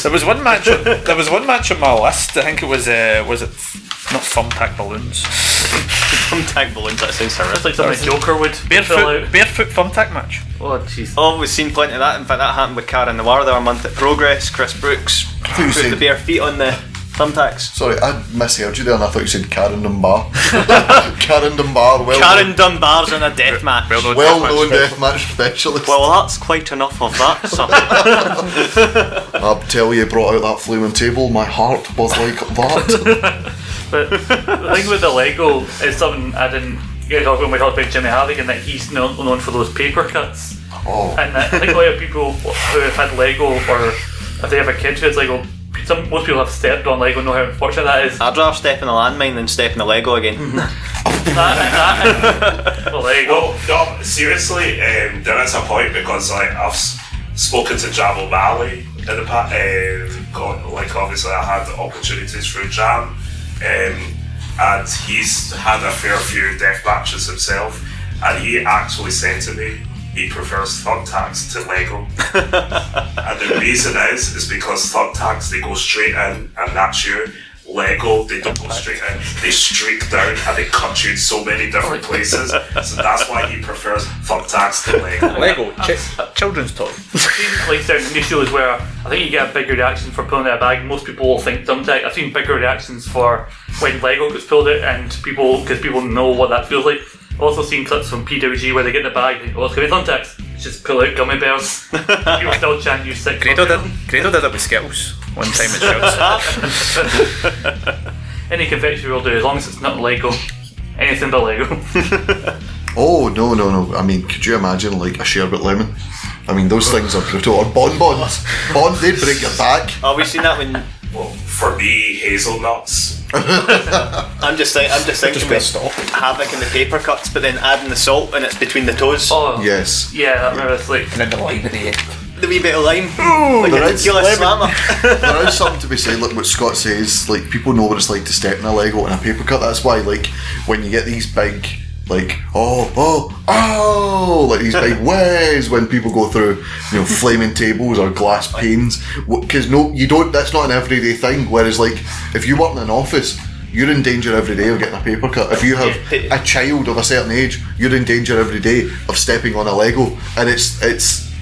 There was one match on my list. I think it was it not Thumbtack Balloons? Thumbtack Balloons. That sounds terrible. That's like something Joker would fill out. Barefoot Thumbtack match. Oh, jeez. Oh, we've seen plenty of that. In fact, that happened with Cara Noir the other month at Progress. Chris Brooks put the bare feet on the thumbtacks. Sorry, I misheard you there, and I thought you said Karen Dunbar. Karen Dunbar, well Karen known. Dunbar's in a death match. Well known death match specialist. Well, that's quite enough of that, sir. I'll tell you, brought out that flaming table, my heart was like that. But the thing with the Lego is something I didn't get talking when we talked about Jimmy Havoc, and that he's known for those paper cuts. Oh. And I think a lot of people who have had Lego, or if they have a kid who has Lego, most people have stepped on Lego, know how unfortunate that is. I'd rather step in a landmine than step in a Lego again. that Lego. Well, no, seriously, there is a point, because like I've spoken to Jam O'Malley in the past. Obviously, I had opportunities through Jam, and he's had a fair few death matches himself, and he actually said to me, he prefers thumbtacks to Lego. And the reason is because thumbtacks, they go straight in and that's you. Lego, they don't go straight in, they streak down and they cut you in so many different places, so that's why he prefers thumbtacks to Lego. Lego, children's toy. I've seen like certain new shows where I think you get a big reaction for pulling out a bag. Most people will think thumbtack. I've seen bigger reactions for when Lego gets pulled out, and because people know what that feels like. I've also seen clips from PWG where they get the bag and go, let's go with thumbtacks, just pull out gummy bears. People still chant you sick. Grado did it with Skittles one time at Shells. Any confectionery will do, as long as it's not Lego. Anything but Lego. Oh, no. I mean, could you imagine like a sherbet lemon? I mean, those things are brutal. Or bonbons. They break your back. Oh, we've seen that when... Well, for me, hazelnuts. I'm just thinking Havoc and the paper cuts, but then adding the salt and it's between the toes. Oh yes. Yeah, I remember it's like, and then the lime at the end. The wee bit of lime. Ooh, like a tequila slammer. There is something to be said, like what Scott says, like people know what it's like to step in a Lego and a paper cut. That's why like when you get these big like like these big whiz when people go through, you know, flaming tables or glass panes, because that's not an everyday thing, whereas like if you work in an office, you're in danger every day of getting a paper cut. If you have a child of a certain age, you're in danger every day of stepping on a Lego, and it is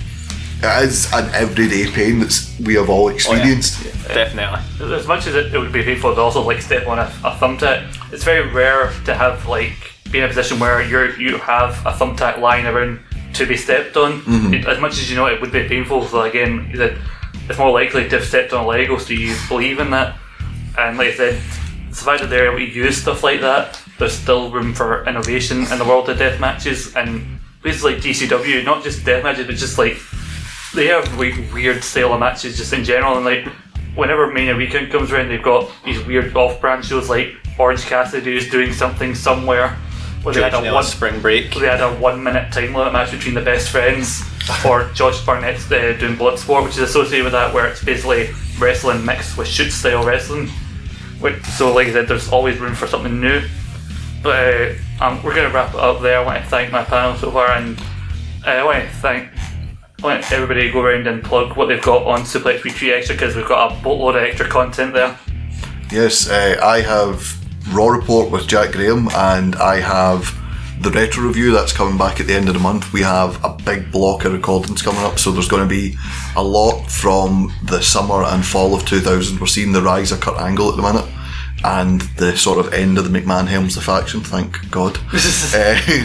an everyday pain that we have all experienced. Oh, yeah. Definitely. As much as it would be painful to also like step on a thumbtack, it's very rare to have like be in a position where you have a thumbtack lying around to be stepped on. Mm-hmm. As much as you know it would be painful, so again, it's more likely to have stepped on a Lego, so you believe in that. And like I said, It's the fact that they're able to use stuff like that. There's still room for innovation in the world of death matches, and places like GCW, not just death matches, but just like they have like weird style of matches just in general. And like whenever Mania Weekend comes around, they've got these weird off-brand shows like Orange Cassidy is doing something somewhere. Where they had a spring break. They had a 1 minute time limit match between the best friends, or Josh Barnett's doing Bloodsport, which is associated with that, where it's basically wrestling mixed with shoot style wrestling. So like I said, there's always room for something new. But we're going to wrap it up there. I want to thank my panel so far, and I want everybody to go around and plug what they've got on Suplex Weekly Extra, because we've got a boatload of extra content there. Yes, I have Raw Report with Jack Graham, and I have the Retro Review that's coming back at the end of the month. We have a big block of recordings coming up, so there's going to be a lot from the summer and fall of 2000. We're seeing the rise of Kurt Angle at the minute, and the sort of end of the McMahon-Helms the faction, thank God.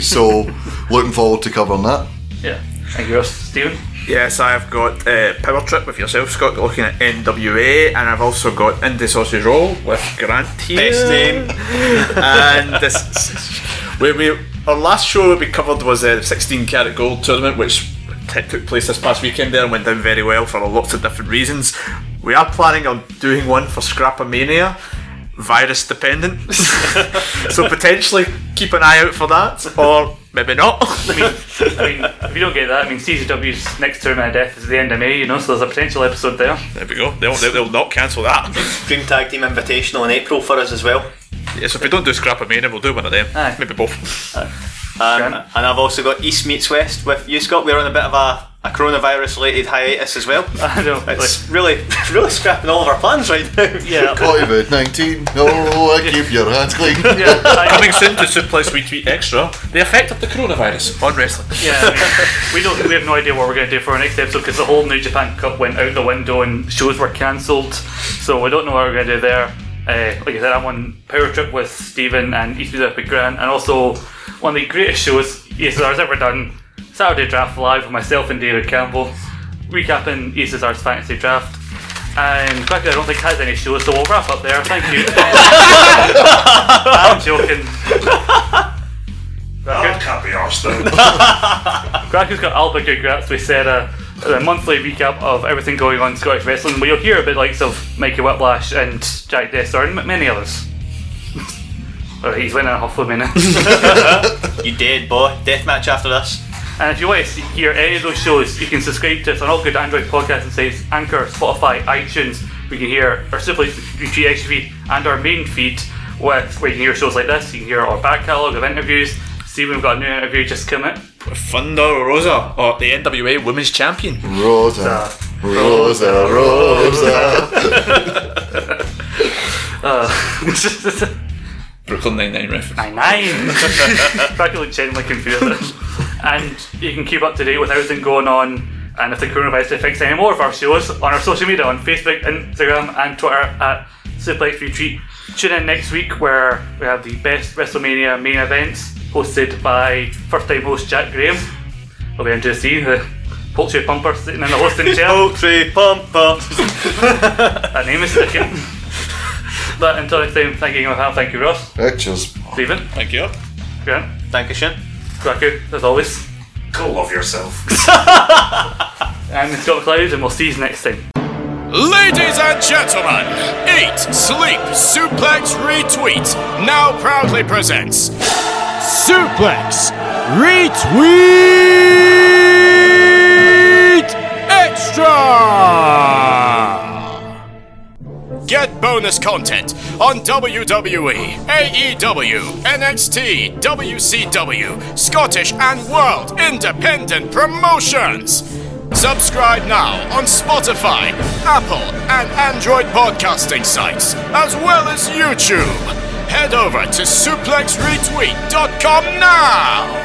So, looking forward to covering that. Yeah. And yours, Stephen? Yes, I have got Power Trip with yourself, Scott, looking at NWA, and I've also got Indie Sausage Roll with Grant here. Best name. And our last show that we covered was the 16 Karat Gold Tournament, which took place this past weekend there and went down very well for lots of different reasons. We are planning on doing one for Scrapamania, virus dependent. So potentially keep an eye out for that, or maybe not. I mean, if you don't get that, CZW's next tournament of death is the end of May, so there's a potential episode there. There we go. They'll not cancel that. Dream Tag Team Invitational in April for us as well. Yeah, so if we don't do Scrapamania, we'll do one of them. Aye. Maybe both. And I've also got East Meets West with you, Scott. We're on a bit of a coronavirus-related hiatus as well. I know. It's really scrapping all of our plans right now. Yeah. COVID-19. Oh, keep your hands clean. Yeah, coming soon to Suplex We Tweet Extra, the effect of the coronavirus on wrestling. Yeah, we have no idea what we're going to do for our next episode, because the whole New Japan Cup went out the window and shows were cancelled, so we don't know what we're going to do there. Like I said, I'm on Power Trip with Stephen and East Meets West with Grant, and also one of the greatest shows ESR's ever done, Saturday Draft Live with myself and David Campbell, recapping ESR's Fantasy Draft. And quickly, I don't think has any shows, so we'll wrap up there. Thank you. I'm joking. That can't be arsed though. Cracker's got Alba Goodgrats with Sarah, a monthly recap of everything going on in Scottish wrestling, where you'll hear a bit likes of Mikey Whiplash and Jack Dessler and many others. Alright, he's winning a half a minute. You dead, boy. Deathmatch after this. And if you want to hear any of those shows, you can subscribe to us on all good Android podcasting sites, Anchor, Spotify, iTunes. We can hear our Suplex Weekly Extra feed and our main feed, where you can hear shows like this. You can hear our back catalogue of interviews. See, we've got a new interview just come out. Thunder Rosa, or the NWA Women's Champion. Rosa. Brooklyn Nine-Nine reference. Nine-Nine! Practically genuinely confused. And you can keep up to date with everything going on, and if the coronavirus affects any more of our shows, on our social media, on Facebook, Instagram and Twitter at Suplex Retreat. Tune in next week where we have the best WrestleMania main events, hosted by first time host Jack Graham. We'll be in to see the poultry pumper sitting in the hosting chair. Poultry pumper! That name is sticking. But until next time, thank you, Mahal. Thank you, Ross. Cheers. Stephen. Thank you. Grant. Thank you, Shin. Raku, as always. Go love yourself. I'm Scott Cloud, and we'll see you next time. Ladies and gentlemen, Eat, Sleep, Suplex, Retweet now proudly presents Suplex Retweet Extra! Get bonus content on WWE, AEW, NXT, WCW, Scottish and World Independent Promotions. Subscribe now on Spotify, Apple and Android podcasting sites, as well as YouTube. Head over to suplexretweet.com now.